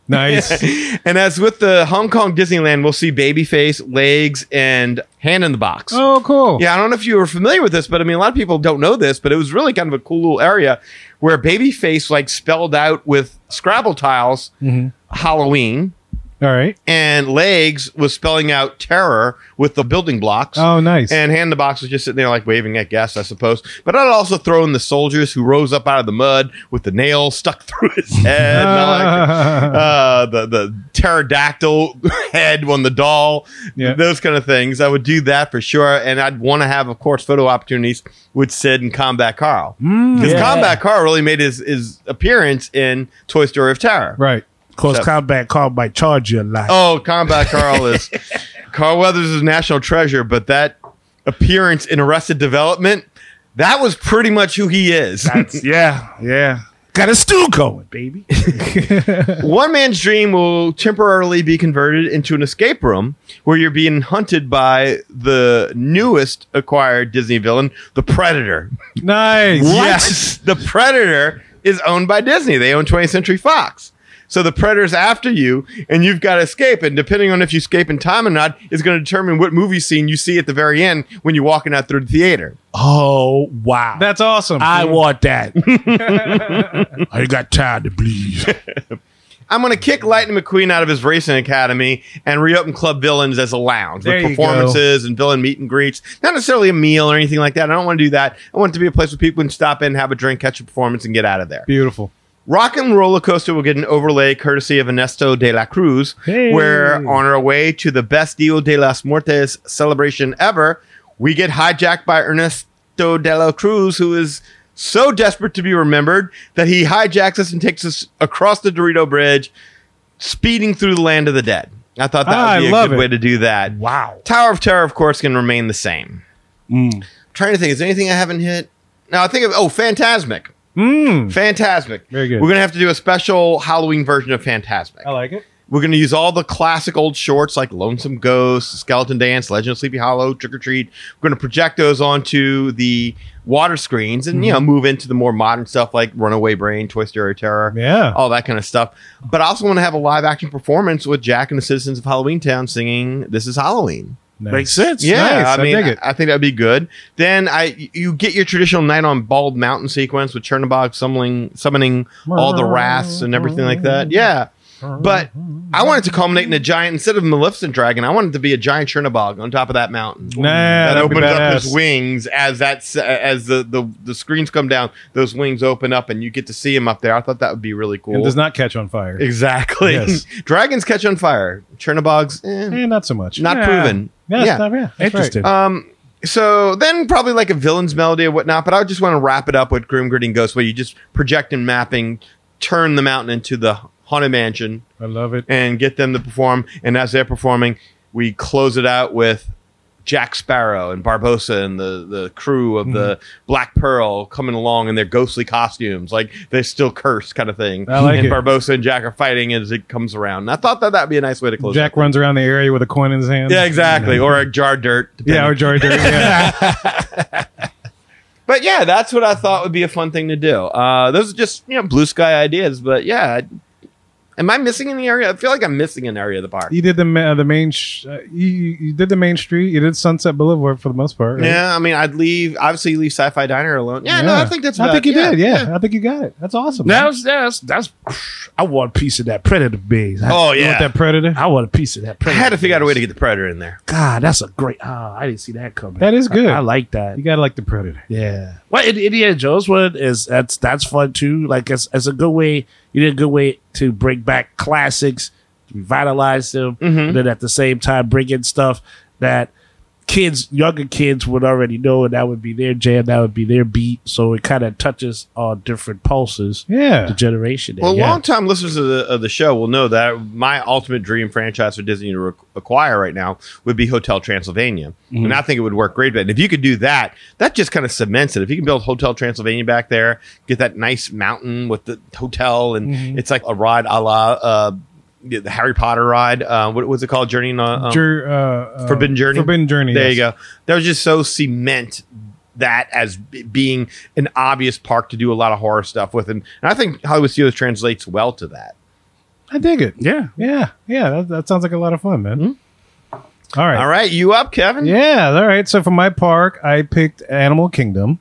Nice. And as with the Hong Kong Disneyland, we'll see Babyface, Legs, and Hand in the Box. Oh, cool. Yeah, I don't know if you were familiar with this, but I mean, a lot of people don't know this, but it was really kind of a cool little area where Babyface like spelled out with Scrabble tiles, mm-hmm, Halloween. All right. And Legs was spelling out terror with the building blocks. Oh, nice. And Hand in the Box was just sitting there like waving at guests, I suppose. But I'd also throw in the soldiers who rose up out of the mud with the nail stuck through his head. The pterodactyl head on the doll. Yeah. Those kind of things. I would do that for sure. And I'd want to have, of course, photo opportunities with Sid and Combat Carl. Because Combat Carl really made his appearance in Toy Story of Terror. Right. Of course, so, Combat Carl might charge you a lot. Oh, Combat Carl is... Carl Weathers is a national treasure, but that appearance in Arrested Development, that was pretty much who he is. Yeah. Got a stew going, baby. One man's dream will temporarily be converted into an escape room where you're being hunted by the newest acquired Disney villain, the Predator. Nice. What? Yes. The Predator is owned by Disney. They own 20th Century Fox. So the Predator's after you, and you've got to escape. And depending on if you escape in time or not, is going to determine what movie scene you see at the very end when you're walking out through the theater. Oh, wow. That's awesome. I want that. I got time to please. I'm going to kick Lightning McQueen out of his racing academy and reopen Club Villains as a lounge with performances and villain meet and greets. Not necessarily a meal or anything like that. I don't want to do that. I want it to be a place where people can stop in, have a drink, catch a performance, and get out of there. Beautiful. Rock and Roller Coaster will get an overlay courtesy of Ernesto de la Cruz, where on our way to the best Dia de las Muertes celebration ever, we get hijacked by Ernesto de la Cruz, who is so desperate to be remembered that he hijacks us and takes us across the Dorito Bridge, speeding through the land of the dead. I thought that would be a good way to do that. Wow. Tower of Terror, of course, can remain the same. I'm trying to think. Is there anything I haven't hit? No, I think of, Fantasmic. Fantasmic. Very good. We're going to have to do a special Halloween version of Fantasmic. I like it. We're going to use all the classic old shorts like Lonesome Ghost, Skeleton Dance, Legend of Sleepy Hollow, Trick or Treat. We're going to project those onto the water screens and, move into the more modern stuff like Runaway Brain, Toy Story Terror, all that kind of stuff. But I also want to have a live action performance with Jack and the Citizens of Halloween Town singing This Is Halloween. Nice. Makes sense. Yeah, nice. I think that'd be good. Then you get your traditional night on Bald Mountain sequence with Chernabog summoning all the wraths and everything like that. Yeah, but I wanted to culminate in a giant, instead of Maleficent dragon, I wanted to be a giant Chernabog on top of that mountain. Nah, that opens up his wings as the screens come down. Those wings open up and you get to see him up there. I thought that would be really cool. It does not catch on fire. Exactly. Yes. Dragons catch on fire. Chernabogs, not so much. Not proven. Yeah, yeah. Interesting. Right. So then probably like a villain's melody or whatnot, but I just want to wrap it up with Grim Grinning Ghosts, where you just project and mapping, turn the mountain into the Haunted Mansion. I love it. And get them to perform. And as they're performing, we close it out with Jack Sparrow and Barbossa and the crew of the Black Pearl coming along in their ghostly costumes, like they're still cursed kind of thing. Barbossa and Jack are fighting as it comes around. And I thought that that'd be a nice way to close. Jack runs around the area with a coin in his hand. Yeah, exactly. Or a jar of dirt. Depending. Yeah, or a jar of dirt. Yeah. But yeah, that's what I thought would be a fun thing to do. Those are just blue sky ideas. But yeah. Am I missing in the area? I feel like I'm missing an area of the park. You did the main. You did the main street. You did Sunset Boulevard for the most part. Right? Yeah, I mean, you leave Sci-Fi Diner alone. Yeah, no, I think that's. I think you did. Yeah, I think you got it. That's awesome. That's. I want a piece of that Predator base. You want that Predator? I want a piece of that Predator. I had to figure out a way to get the Predator in there. God, that's a great. I didn't see that coming. That is good. I like that. You gotta like the Predator. Yeah. Well, Indiana Jones one is that's fun too. Like it's a good way. You did a good way to bring back classics, to revitalize them, and then at the same time bring in stuff that younger kids would already know, and that would be their jam, that would be their beat. So it kind of touches on different pulses. Yeah, the generation. Well, long-time listeners of the show will know that my ultimate dream franchise for Disney to acquire right now would be Hotel Transylvania, and I think it would work great. And if you could do that, that just kind of cements it. If you can build Hotel Transylvania back there, get that nice mountain with the hotel, and it's like a ride a la. The Harry Potter ride. What was it called? Forbidden Journey. Forbidden Journey. There you go. That was just so cement that as being an obvious park to do a lot of horror stuff with. And I think Hollywood Studios translates well to that. I dig it. Yeah. That sounds like a lot of fun, man. All right. You up, Kevin? Yeah. All right. So for my park, I picked Animal Kingdom.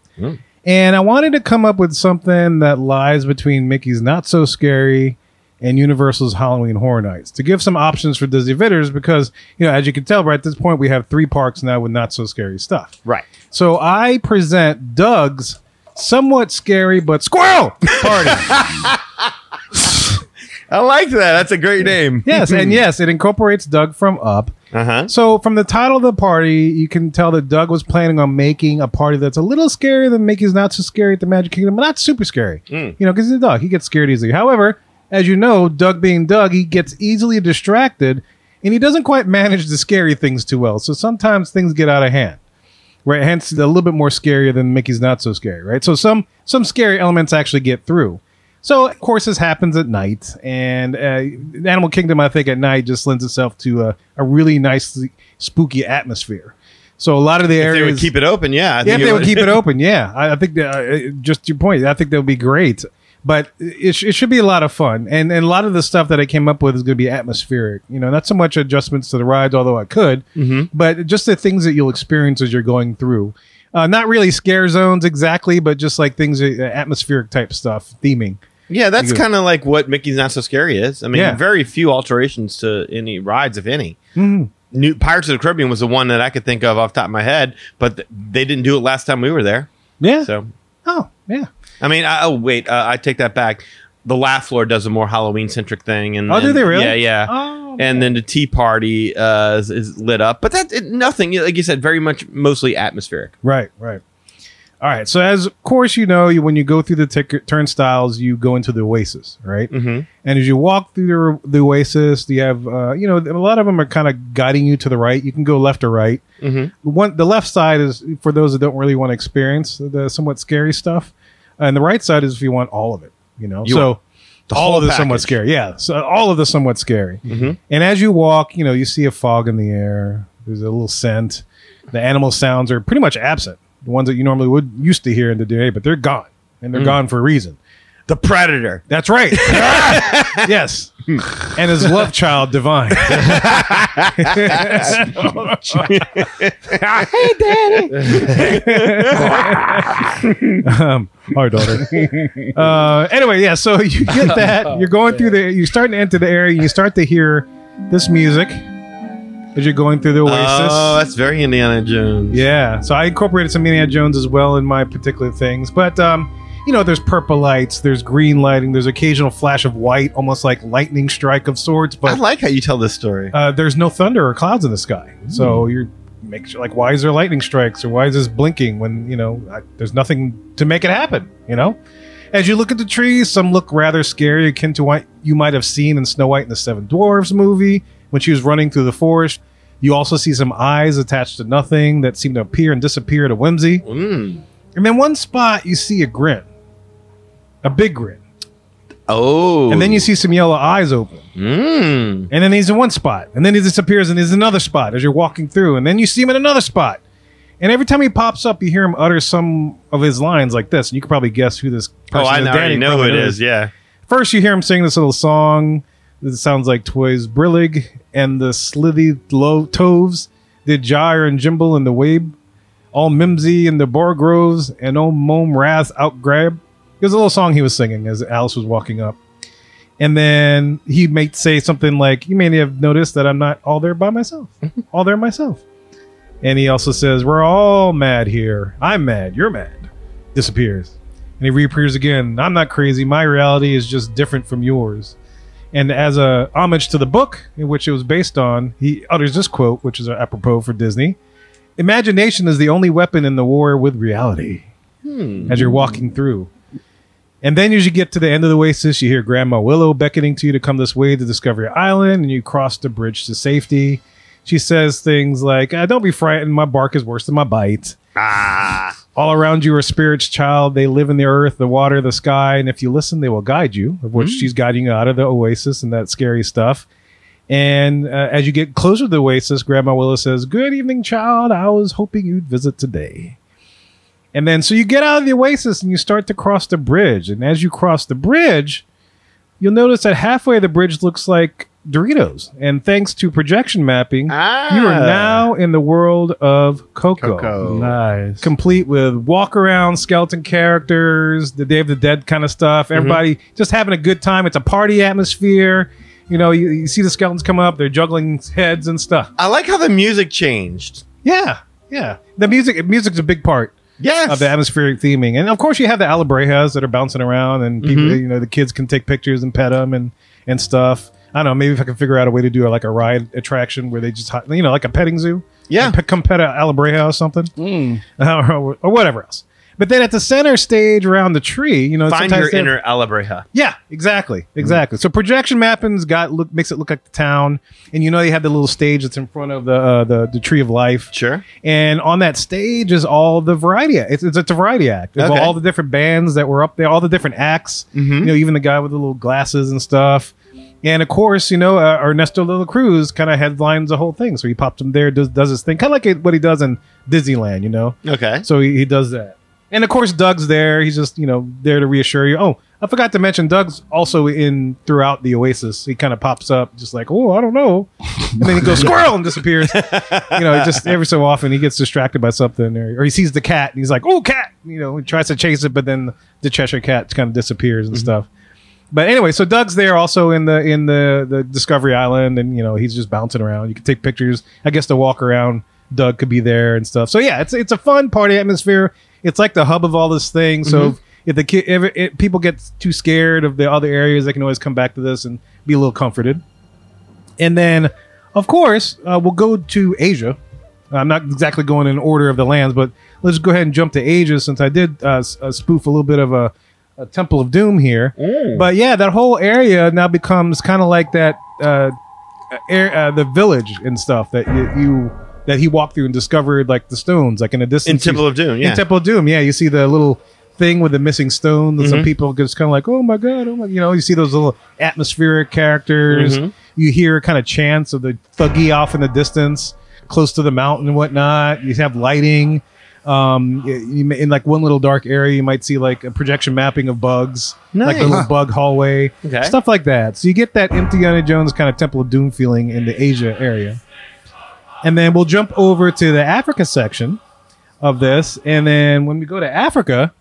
And I wanted to come up with something that lies between Mickey's Not So Scary and Universal's Halloween Horror Nights to give some options for Disney visitors because, you know, as you can tell, right at this point, we have three parks now with not so scary stuff. Right. So I present Doug's somewhat scary but squirrel party. I like that. That's a great name. Yes. And yes, it incorporates Doug from Up. Uh-huh. So from the title of the party, you can tell that Doug was planning on making a party that's a little scarier than Mickey's Not So Scary at the Magic Kingdom, but not super scary. Mm. You know, because he's a dog. He gets scared easily. However, as you know, Doug being Doug, he gets easily distracted, and he doesn't quite manage the scary things too well. So sometimes things get out of hand, right? Hence, a little bit more scarier than Mickey's Not So Scary, right? So some scary elements actually get through. So, of course, this happens at night, and Animal Kingdom, I think, at night just lends itself to a really nice, spooky atmosphere. So, a lot of the areas... If they would keep it open, yeah. If they would keep it open, yeah. I think, just your point, I think that would be great. But it should be a lot of fun, and a lot of the stuff that I came up with is going to be atmospheric. You know, not so much adjustments to the rides, although I could, but just the things that you'll experience as you're going through. Not really scare zones exactly, but just like things, atmospheric type stuff, theming. Yeah, that's kind of like what Mickey's Not So Scary is. I mean, very few alterations to any rides, if any. Mm-hmm. New Pirates of the Caribbean was the one that I could think of off the top of my head, but they didn't do it last time we were there. Yeah. So. Oh, yeah. I mean, I take that back. The Laugh Floor does a more Halloween-centric thing. And, do they really? Yeah, yeah. Oh, okay. And then the tea party is lit up. But nothing, like you said, very much mostly atmospheric. Right, right. All right. So, as of course you know, when you go through the turnstiles, you go into the Oasis, right? Mm-hmm. And as you walk through the Oasis, you have, a lot of them are kind of guiding you to the right. You can go left or right. Mm-hmm. The left side is for those that don't really want to experience the somewhat scary stuff. And the right side is if you want all of it, you know? Somewhat scary. Yeah. So, all of the somewhat scary. Mm-hmm. And as you walk, you know, you see a fog in the air. There's a little scent. The animal sounds are pretty much absent. The ones that you normally used to hear in the day, but they're gone. And they're gone for a reason. The Predator. That's right. Yes. And his love child, Divine. So, hey, Daddy. Our daughter. Anyway, yeah, so you get that. You're going through you're starting to enter the area, and you start to hear this music. As you're going through the Oasis. Oh, that's very Indiana Jones. Yeah. So I incorporated some Indiana Jones as well in my particular things. But, there's purple lights. There's green lighting. There's occasional flash of white, almost like lightning strike of sorts. But I like how you tell this story. There's no thunder or clouds in the sky. So you're why is there lightning strikes? Or why is this blinking when, there's nothing to make it happen, As you look at the trees, some look rather scary, akin to what you might have seen in Snow White and the Seven Dwarfs movie. When she was running through the forest, you also see some eyes attached to nothing that seem to appear and disappear to whimsy. Mm. And then one spot, you see a grin. A big grin. Oh. And then you see some yellow eyes open. Mm. And then he's in one spot. And then he disappears and he's in another spot as you're walking through. And then you see him in another spot. And every time he pops up, you hear him utter some of his lines like this. And you can probably guess who this person is. I already know who it is, yeah. First, you hear him sing this little song. It sounds like Toys Brillig and the Slithy Toves, the Gyre and Jimble and the Wabe, all Mimsy and the Borgroves, and O Mome Wrath Outgrab. There's a little song he was singing as Alice was walking up. And then he may say something like, you may have noticed that I'm not all there by myself. All there myself. And he also says, we're all mad here. I'm mad. You're mad. Disappears. And he reappears again. I'm not crazy. My reality is just different from yours. And as a homage to the book in which it was based on, he utters this quote, which is apropos for Disney. Imagination is the only weapon in the war with reality. As you're walking through. And then as you get to the end of the Oasis, you hear Grandma Willow beckoning to you to come this way to Discovery Island. And you cross the bridge to safety. She says things like, don't be frightened. My bark is worse than my bite. Ah. All around you are spirits, child. They live in the earth, the water, the sky. And if you listen, they will guide you, of which she's guiding you out of the Oasis and that scary stuff. And as you get closer to the Oasis, Grandma Willow says, good evening, child. I was hoping you'd visit today. And then so you get out of the Oasis and you start to cross the bridge. And as you cross the bridge, you'll notice that halfway the bridge looks like Doritos. And thanks to projection mapping, you are now in the world of Coco. Nice. Complete with walk-around skeleton characters, the Day of the Dead kind of stuff. Everybody just having a good time. It's a party atmosphere. You know, you see the skeletons come up. They're juggling heads and stuff. I like how the music changed. Yeah. Yeah. The music's a big part. Yes. Of the atmospheric theming. And of course you have the Alabrejas that are bouncing around and people, you know, the kids can take pictures and pet them and stuff. I don't know, maybe if I can figure out a way to do like a ride attraction where they just, you know, like a petting zoo. Yeah. Come pet an Alabreja or something. Or whatever else. But then at the center stage around the tree, you know, find your inner Alabreja. Yeah, exactly. Exactly. So projection mapping's makes it look like the town. And you know, they have the little stage that's in front of the Tree of Life. Sure. And on that stage is all the variety act. It's a variety act. It's all the different bands that were up there, all the different acts. You know, even the guy with the little glasses and stuff. And of course, you know, Ernesto de la Cruz kind of headlines the whole thing. So he pops him there, does his thing, kind of like what he does in Disneyland, you know? Okay. So he does that. And of course, Doug's there. He's just, you know, there to reassure you. Oh, I forgot to mention Doug's also in throughout the Oasis. He kind of pops up just like, oh, I don't know. And then he goes squirrel and disappears. You know, just every so often he gets distracted by something or he sees the cat and he's like, oh, cat. You know, he tries to chase it, but then the Cheshire Cat kind of disappears and stuff. But anyway, so Doug's there also in the Discovery Island and, you know, he's just bouncing around. You can take pictures. I guess the walk around Doug could be there and stuff. So, yeah, it's a fun party atmosphere. It's like the hub of all this thing. So if people get too scared of the other areas, they can always come back to this and be a little comforted. And then, of course, we'll go to Asia. I'm not exactly going in order of the lands, but let's go ahead and jump to Asia since I did spoof a little bit of a Temple of Doom here. Ooh. But yeah, that whole area now becomes kind of like that the village and stuff that that he walked through and discovered, like the stones, like in a distance. In Temple of Doom, yeah. In Temple of Doom, yeah. You see the little thing with the missing stones, and some people just kind of like, oh my god, you know. You see those little atmospheric characters. You hear kind of chants of the thuggy off in the distance, close to the mountain and whatnot. You have lighting. In like one little dark area, you might see like a projection mapping of bugs, like a little bug hallway, stuff like that. So you get that Indiana Jones kind of Temple of Doom feeling in the Asia area. And then we'll jump over to the Africa section of this. And then when we go to Africa,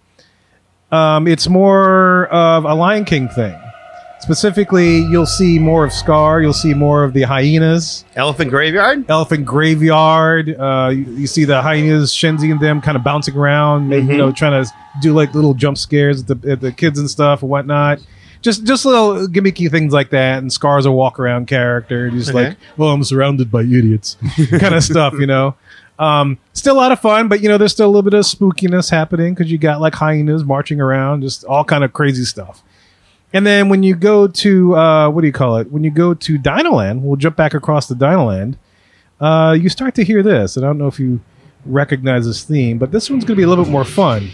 it's more of a Lion King thing. Specifically, you'll see more of Scar. You'll see more of the hyenas. Elephant Graveyard. You see the hyenas, Shenzi and them kind of bouncing around, you know, trying to do like little jump scares at the kids and stuff and whatnot. Just little gimmicky things like that. And Scar's a walk-around character. Just like, well, I'm surrounded by idiots kind of stuff, you know. Still a lot of fun, but, you know, there's still a little bit of spookiness happening because you got like hyenas marching around, just all kind of crazy stuff. And then when you go to, When you go to Dinoland, we'll jump back across to Dinoland. You start to hear this. And I don't know if you recognize this theme, but this one's going to be a little bit more fun.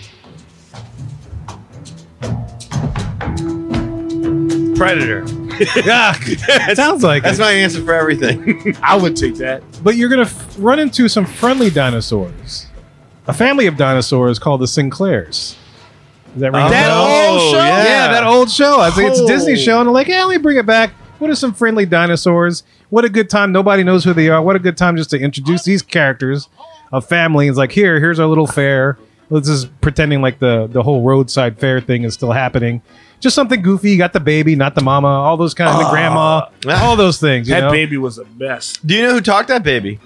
Predator. Yeah, it sounds like that's it. My answer for everything. I would take that. But you're going to run into some friendly dinosaurs. A family of dinosaurs called the Sinclairs. Is that right? Old show. Yeah, that old show. I think it's a Disney show, and I'm like, yeah, let me bring it back. What are some friendly dinosaurs? What a good time. Nobody knows who they are. What a good time just to introduce these characters of family. It's like, here's our little fair. This is pretending like the whole roadside fair thing is still happening. Just something goofy. You got the baby, not the mama, all those kinds of the grandma, all those things. You know? Baby was the best. Do you know who talked that baby?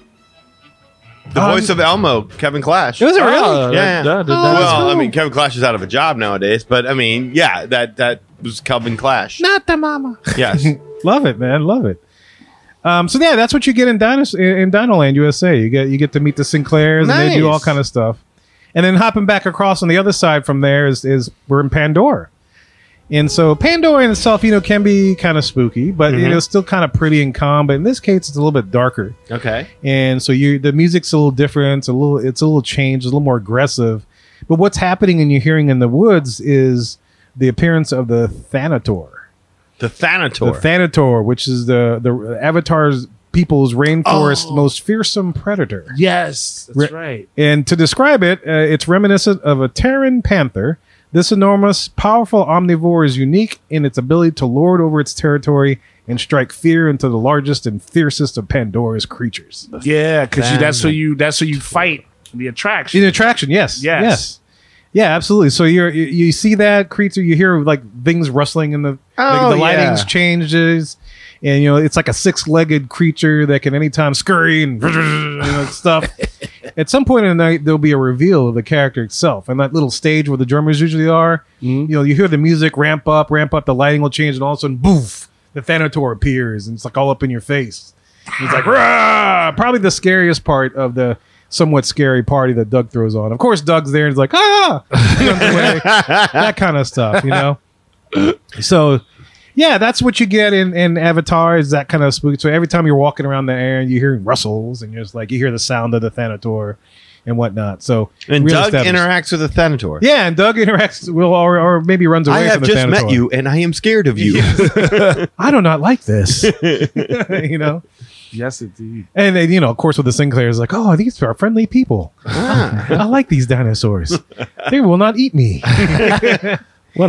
The voice of Elmo, Kevin Clash. It was a real, well, I mean, Kevin Clash is out of a job nowadays, but I mean, yeah, that was Kevin Clash. Not the mama. Yes, love it, man, love it. So yeah, that's what you get in Dinoland USA. You get to meet the Sinclairs, and they do all kind of stuff. And then hopping back across on the other side from there is we're in Pandora, and so Pandora in itself, you know, can be kind of spooky, but you know, still kind of pretty and calm. But in this case, it's a little bit darker. Okay. And so the music's a little different. It's a little changed. It's a little more aggressive. But what's happening and you're hearing in the woods is the appearance of the Thanator. Which is the Avatar's people's rainforest most fearsome predator. Yes, that's right. And to describe it, it's reminiscent of a Terran panther. This enormous, powerful omnivore is unique in its ability to lord over its territory and strike fear into the largest and fiercest of Pandora's creatures. Yeah, because that's who you fight the attraction. The attraction, yes. Yeah, absolutely. So you see that creature, you hear like things rustling in the lighting's changes, and it's like a six-legged creature that can anytime scurry and stuff. At some point in the night, there'll be a reveal of the character itself, and that little stage where the drummers usually are. Mm-hmm. You hear the music ramp up, the lighting will change, and all of a sudden, boof, the Thanator appears, and it's like all up in your face. And it's like rah! Probably the scariest part of the somewhat scary party that Doug throws on. Of course, Doug's there and he's like, ah! That kind of stuff, So, yeah, that's what you get in Avatar, is that kind of spooky. So every time you're walking around the air and you hear rustles and you're just like, you hear the sound of the Thanator and whatnot. And Doug interacts with the Thanator. Yeah, and Doug interacts or maybe runs away from the Thanator. I have just met you and I am scared of you. I do not like this. Yes, indeed. And then, of course, with the Sinclairs, like, oh, these are friendly people. Ah. I like these dinosaurs. They will not eat me. What a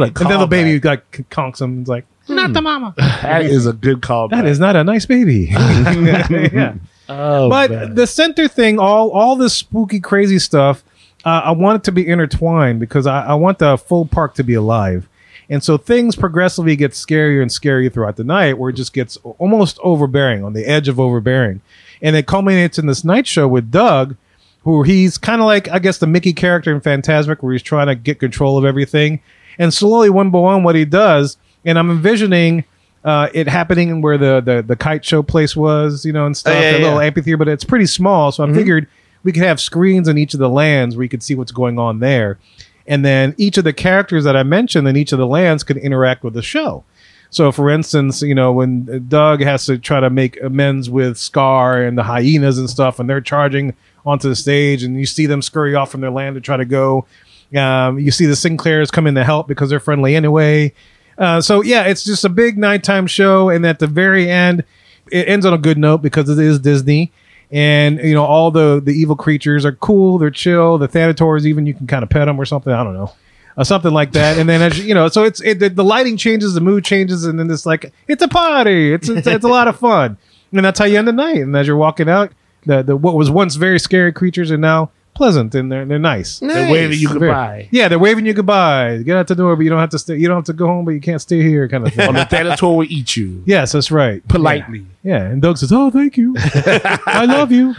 callback. And then the baby conks him and's like, not the mama. That is a good callback. That is not a nice baby. Yeah. Oh, but man. The center thing, all this spooky, crazy stuff, I want it to be intertwined because I want the full park to be alive. And so things progressively get scarier and scarier throughout the night, where it just gets almost overbearing, on the edge of overbearing. And it culminates in this night show with Doug, who he's kind of like, I guess, the Mickey character in Fantasmic, where he's trying to get control of everything. And slowly, one by one, what he does, and I'm envisioning it happening where the kite show place was, and stuff, little amphitheater, but it's pretty small. So I figured we could have screens in each of the lands where you could see what's going on there. And then each of the characters that I mentioned in each of the lands can interact with the show. So, for instance, when Doug has to try to make amends with Scar and the hyenas and stuff, and they're charging onto the stage, and you see them scurry off from their land to try to go. You see the Sinclairs come in to help because they're friendly anyway. It's just a big nighttime show. And at the very end, it ends on a good note because it is Disney. And, all the evil creatures are cool. They're chill. The Thanators, even you can kind of pet them or something. I don't know. Something like that. And then, so the lighting changes, the mood changes. And then it's like, it's a party. It's a lot of fun. And that's how you end the night. And as you're walking out, the what was once very scary creatures are now pleasant, and they're nice. They're waving you goodbye. Yeah, they're waving you goodbye. Get out the door, but you don't have to stay. You don't have to go home, but you can't stay here, kind of thing. Well, the Thanator will eat you. Yes, that's right. Politely. Yeah. And Doug says, "Oh, thank you. I love you.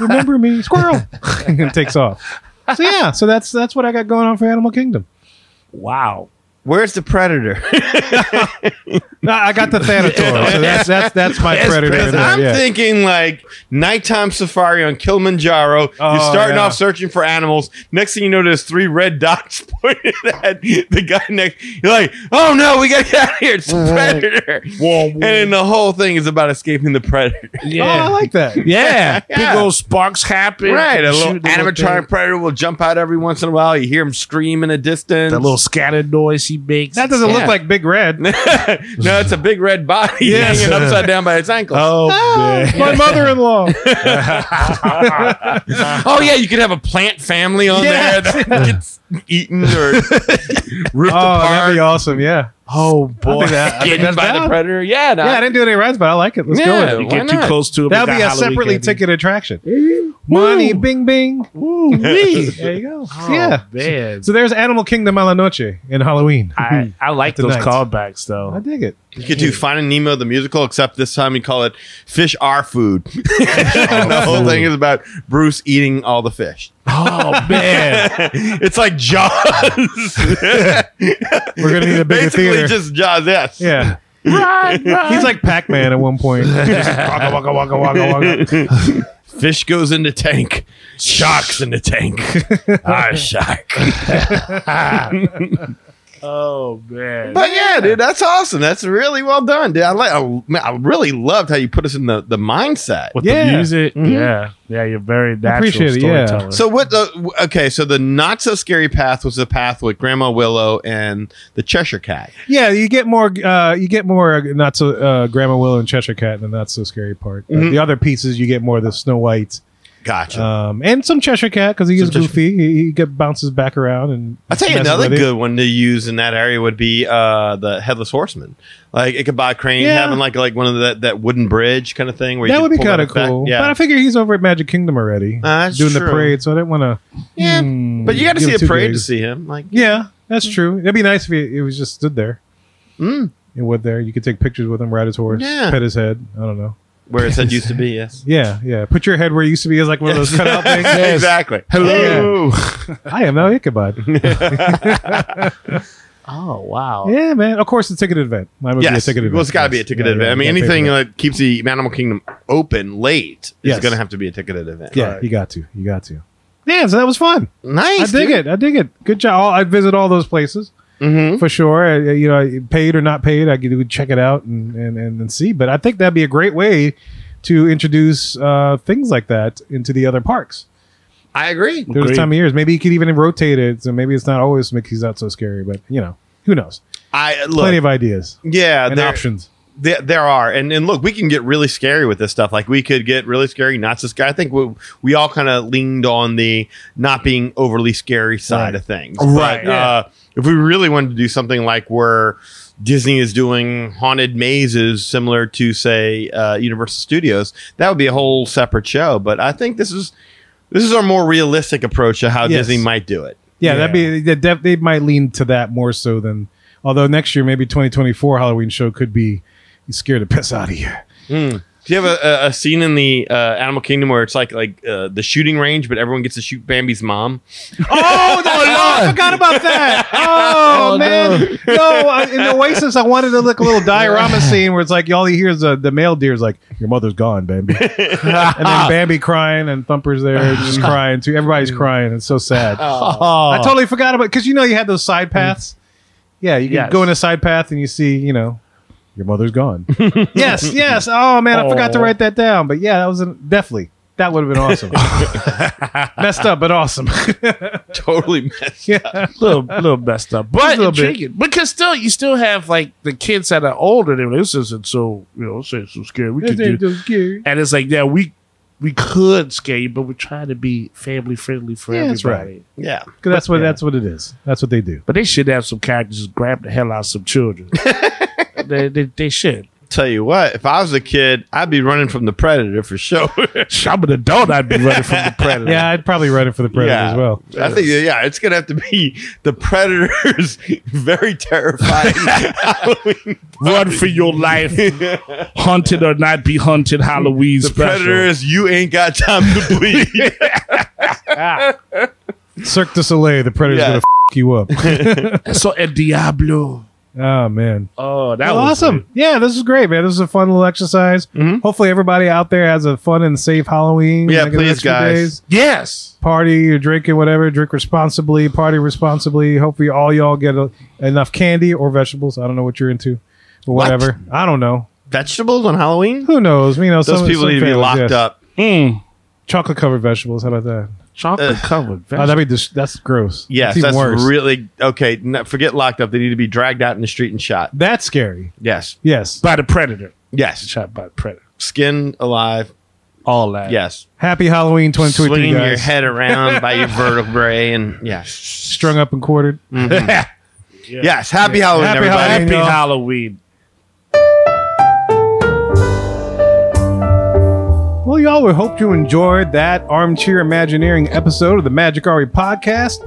Remember me, squirrel." And takes off. So yeah, that's what I got going on for Animal Kingdom. Wow. Where's the predator? No, I got the Thanator. So that's my predator. I'm thinking like nighttime safari on Kilimanjaro. Oh, you're starting off searching for animals. Next thing you know, there's three red dots pointed at the guy next. You're like, oh no, we gotta get out of here. It's a predator. Whoa. And the whole thing is about escaping the predator. Yeah. Oh, I like that. Yeah. Big old sparks happen. Right. A little animatronic predator will jump out every once in a while. You hear him scream in the distance. That little scattered noise he makes. That doesn't look like Big Red. No, it's a big red body hanging upside down by its ankles. My mother-in-law. Oh yeah, you could have a plant family on there that gets eaten or ripped apart. That'd be awesome. Yeah. Oh boy, getting by the predator. Yeah. No. Yeah, I didn't do any rides, but I like it. Let's go. You get too close to it. That'll be a separately ticketed attraction. Money, bing, bing. Woo, there you go. Oh, yeah. Man. So there's Animal Kingdom a la noche in Halloween. I like those callbacks, though. I dig it. You could do Finding Nemo the musical, except this time you call it Fish Are Food. The whole thing is about Bruce eating all the fish. Oh, man. It's like Jaws. We're going to need a bigger theater. Basically just Jaws, yes. Yeah. Run. He's like Pac-Man at one point. Just waka, waka, waka, waka, waka. Fish goes in the tank. Shark's in the tank. Our shark. Oh man! But yeah, dude, that's awesome. That's really well done, dude. I really loved how you put us in the mindset with the music. Mm-hmm. Yeah, you're very natural storyteller. Yeah. So what? So the not so scary path was the path with Grandma Willow and the Cheshire Cat. Yeah, you get more. You get more not so Grandma Willow and Cheshire Cat than not so scary part. Mm-hmm. The other pieces you get more of the Snow White. Gotcha. And some Cheshire Cat because he is goofy. He bounces back around. And I'll tell you another good one to use in that area would be the Headless Horseman. Like Ichabod Crane having like one of that wooden bridge kind of thing. Where that would be kind of cool. Yeah. But I figure he's over at Magic Kingdom already doing the parade, so I didn't want to. Yeah, but you got to see a parade to see him. Like, yeah, that's true. It'd be nice if he was just stood there. Mm. And went there. You could take pictures with him, ride his horse, pet his head. I don't know. Where his head used to be, yes. Yeah, yeah. Put your head where it used to be is like one of those cutout things. Yes. Exactly. Hello. Yeah. I am now Ichabod. Oh, wow. Yeah, man. Of course, it's a ticketed event. Mine would be a ticketed event. Well, it's got to be a ticketed event. I mean, anything that keeps the Animal Kingdom open late is going to have to be a ticketed event. Yeah, right. You got to. You got to. Yeah, so that was fun. Nice. I dig it. Good job. I'd visit all those places. Mm-hmm. For sure. Paid or not paid, I could check it out and see. But I think that'd be a great way to introduce things like that into the other parks. I agree. Through this time of years. Maybe you could even rotate it. So maybe it's not always Mickey's Not So Scary, but who knows? Plenty of ideas. Yeah. And options. There are. And look, we can get really scary with this stuff. Like we could get really scary, not so scary. I think we all kind of leaned on the not being overly scary side of things. Right. But, yeah. If we really wanted to do something like where Disney is doing haunted mazes similar to, say, Universal Studios, that would be a whole separate show. But I think this is our more realistic approach to how Disney might do it. Yeah, they might lean to that more so than. Although next year, maybe 2024 Halloween show could be scared the piss out of you. Mm. Do you have a scene in the Animal Kingdom where it's like the shooting range, but everyone gets to shoot Bambi's mom? Oh, no, I forgot about that. Oh man. No, in Oasis, I wanted to look a little diorama scene where it's like all you hear is the male deer's like, your mother's gone, Bambi. And then Bambi crying and Thumper's there just crying too. Everybody's crying. It's so sad. Oh. I totally forgot about it because you had those side paths. Yeah, you can go in a side path and you see, your mother's gone. Yes. Oh, man, I forgot to write that down. But yeah, that was definitely. That would have been awesome. Messed up, but awesome. Totally messed up. Little messed up. But intriguing. Bit. Because you still have like the kids that are older. They're like, this isn't so, so scary. We could do it. And it's like, yeah, we could scare you, but we're trying to be family friendly for everybody. That's right. Yeah. Because that's what it is. That's what they do. But they should have some characters just grab the hell out of some children. They should. Tell you what, if I was a kid, I'd be running from the predator for sure. I'm an adult, I'd be running from the predator. Yeah, I'd probably run it for the predator as well. I think, it's going to have to be the predator's very terrifying Halloween. Run for your life. Hunted or not be hunted Halloween the special. The predators, you ain't got time to bleed. Cirque du Soleil, the predator's going to f*** you up. So El Diablo. Oh, man. Oh, that was awesome. Great. Yeah, this is great, man. This is a fun little exercise. Mm-hmm. Hopefully, everybody out there has a fun and safe Halloween. Yeah, please, guys. Days. Yes. Party or drinking, whatever. Drink responsibly. Party responsibly. Hopefully, all y'all get enough candy or vegetables. I don't know what you're into, but whatever. What? I don't know. Vegetables on Halloween? Who knows? Those people need to be locked up. Mm. Chocolate-covered vegetables. How about that? Chocolate covered. Oh, that's gross. Yes, that's worse. Really okay. Forget locked up. They need to be dragged out in the street and shot. That's scary. Yes, by the predator. Yes, shot by the predator. Skinned alive, all that. Yes. Happy Halloween 2022, guys. Swinging your head around by your vertebrae and strung up and quartered. Mm-hmm. Yeah. Yes, happy Halloween, everybody. Happy Halloween. Well, y'all, we hope you enjoyed that Armchair Imagineering episode of the Magic Army podcast.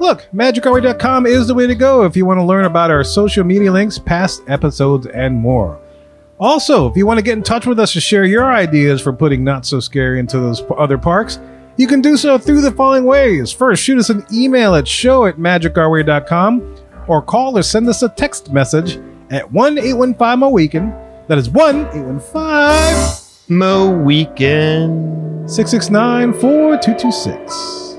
Look, magicarmy.com is the way to go if you want to learn about our social media links, past episodes, and more. Also, if you want to get in touch with us to share your ideas for putting Not So Scary into those other parks, you can do so through the following ways. First, shoot us an email at show@magicarmy.com or call or send us a text message at 1-815-MOWEEKEN. That is 1-815... Mo Weekend 669-4226.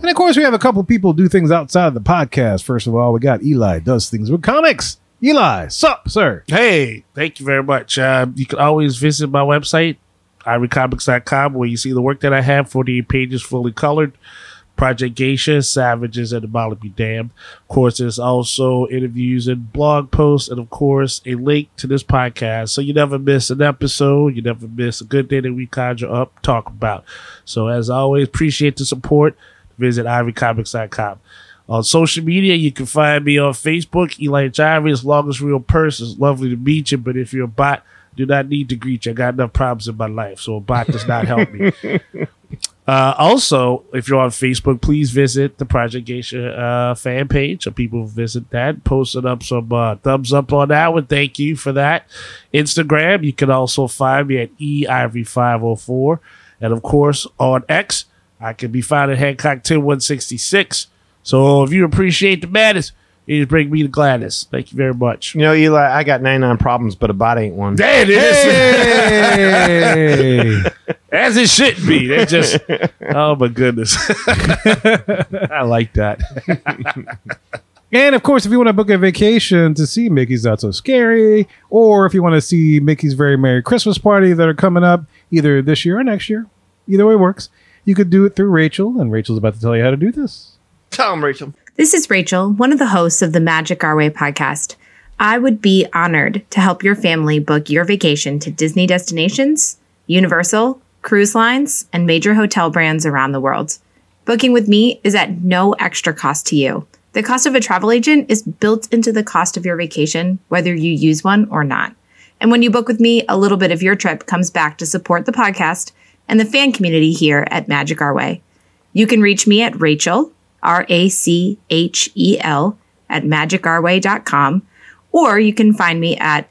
And of course, we have a couple people do things outside of the podcast. First of all, we got Eli does things with comics. Eli, sup, sir? Hey, thank you very much. You can always visit my website, ivycomics.com, where you see the work that I have, 48 pages fully colored. Project Geisha, Savages, and the Malibu Dam. Of course, there's also interviews and blog posts, and of course, a link to this podcast. So you never miss an episode. You never miss a good day that we conjure up, talk about. So as always, appreciate the support. Visit ivycomics.com. On social media, you can find me on Facebook, Eli Jarvis, longest real person. It's lovely to meet you, but if you're a bot, do not need to greet you. I got enough problems in my life, so a bot does not help me. Also, if you're on Facebook, please visit the Project Geisha fan page. So people visit that, posting up some thumbs up on that one. Thank you for that. Instagram, you can also find me at eiv504. And, of course, on X, I can be found at Hancock10166. So if you appreciate the madness, you just bring me to gladness. Thank you very much. You know, Eli, I got 99 problems, but a bot ain't one. There it is. Hey. As it should be. That's just, oh my goodness. I like that. And of course, if you want to book a vacation to see Mickey's Not So Scary, or if you want to see Mickey's Very Merry Christmas Party that are coming up either this year or next year, either way works, you could do it through Rachel, and Rachel's about to tell you how to do this. Tell them, Rachel. This is Rachel, one of the hosts of the Magic Our Way podcast. I would be honored to help your family book your vacation to Disney destinations, Universal, cruise lines, and major hotel brands around the world. Booking with me is at no extra cost to you. The cost of a travel agent is built into the cost of your vacation, whether you use one or not. And when you book with me, a little bit of your trip comes back to support the podcast and the fan community here at Magic Our Way. You can reach me at Rachel, Rachel at magicourway.com, or you can find me at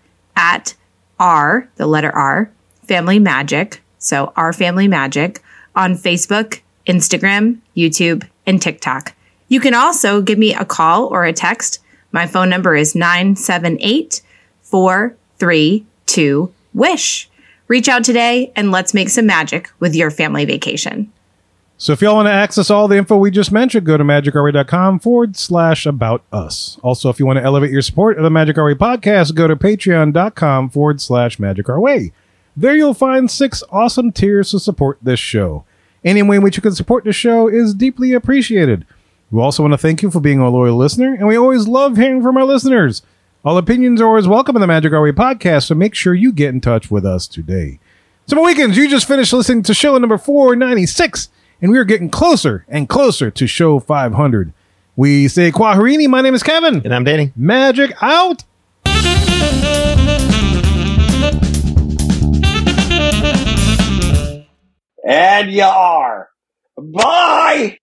R, the letter R, Family Magic, so Our Family Magic, on Facebook, Instagram, YouTube, and TikTok. You can also give me a call or a text. My phone number is 978-432-WISH. Reach out today and let's make some magic with your family vacation. So if y'all want to access all the info we just mentioned, go to magicourway.com/about us. Also, if you want to elevate your support of the Magic Our Way podcast, go to patreon.com/magicourway. There you'll find 6 awesome tiers to support this show. Any way in which you can support the show is deeply appreciated. We also want to thank you for being a loyal listener, and we always love hearing from our listeners. All opinions are always welcome in the Magic Our Way podcast, so make sure you get in touch with us today. So, my weekends, you just finished listening to show number 496. And we are getting closer and closer to show 500. We say Quaharini. My name is Kevin. And I'm Danny. Magic out. And you are. Bye.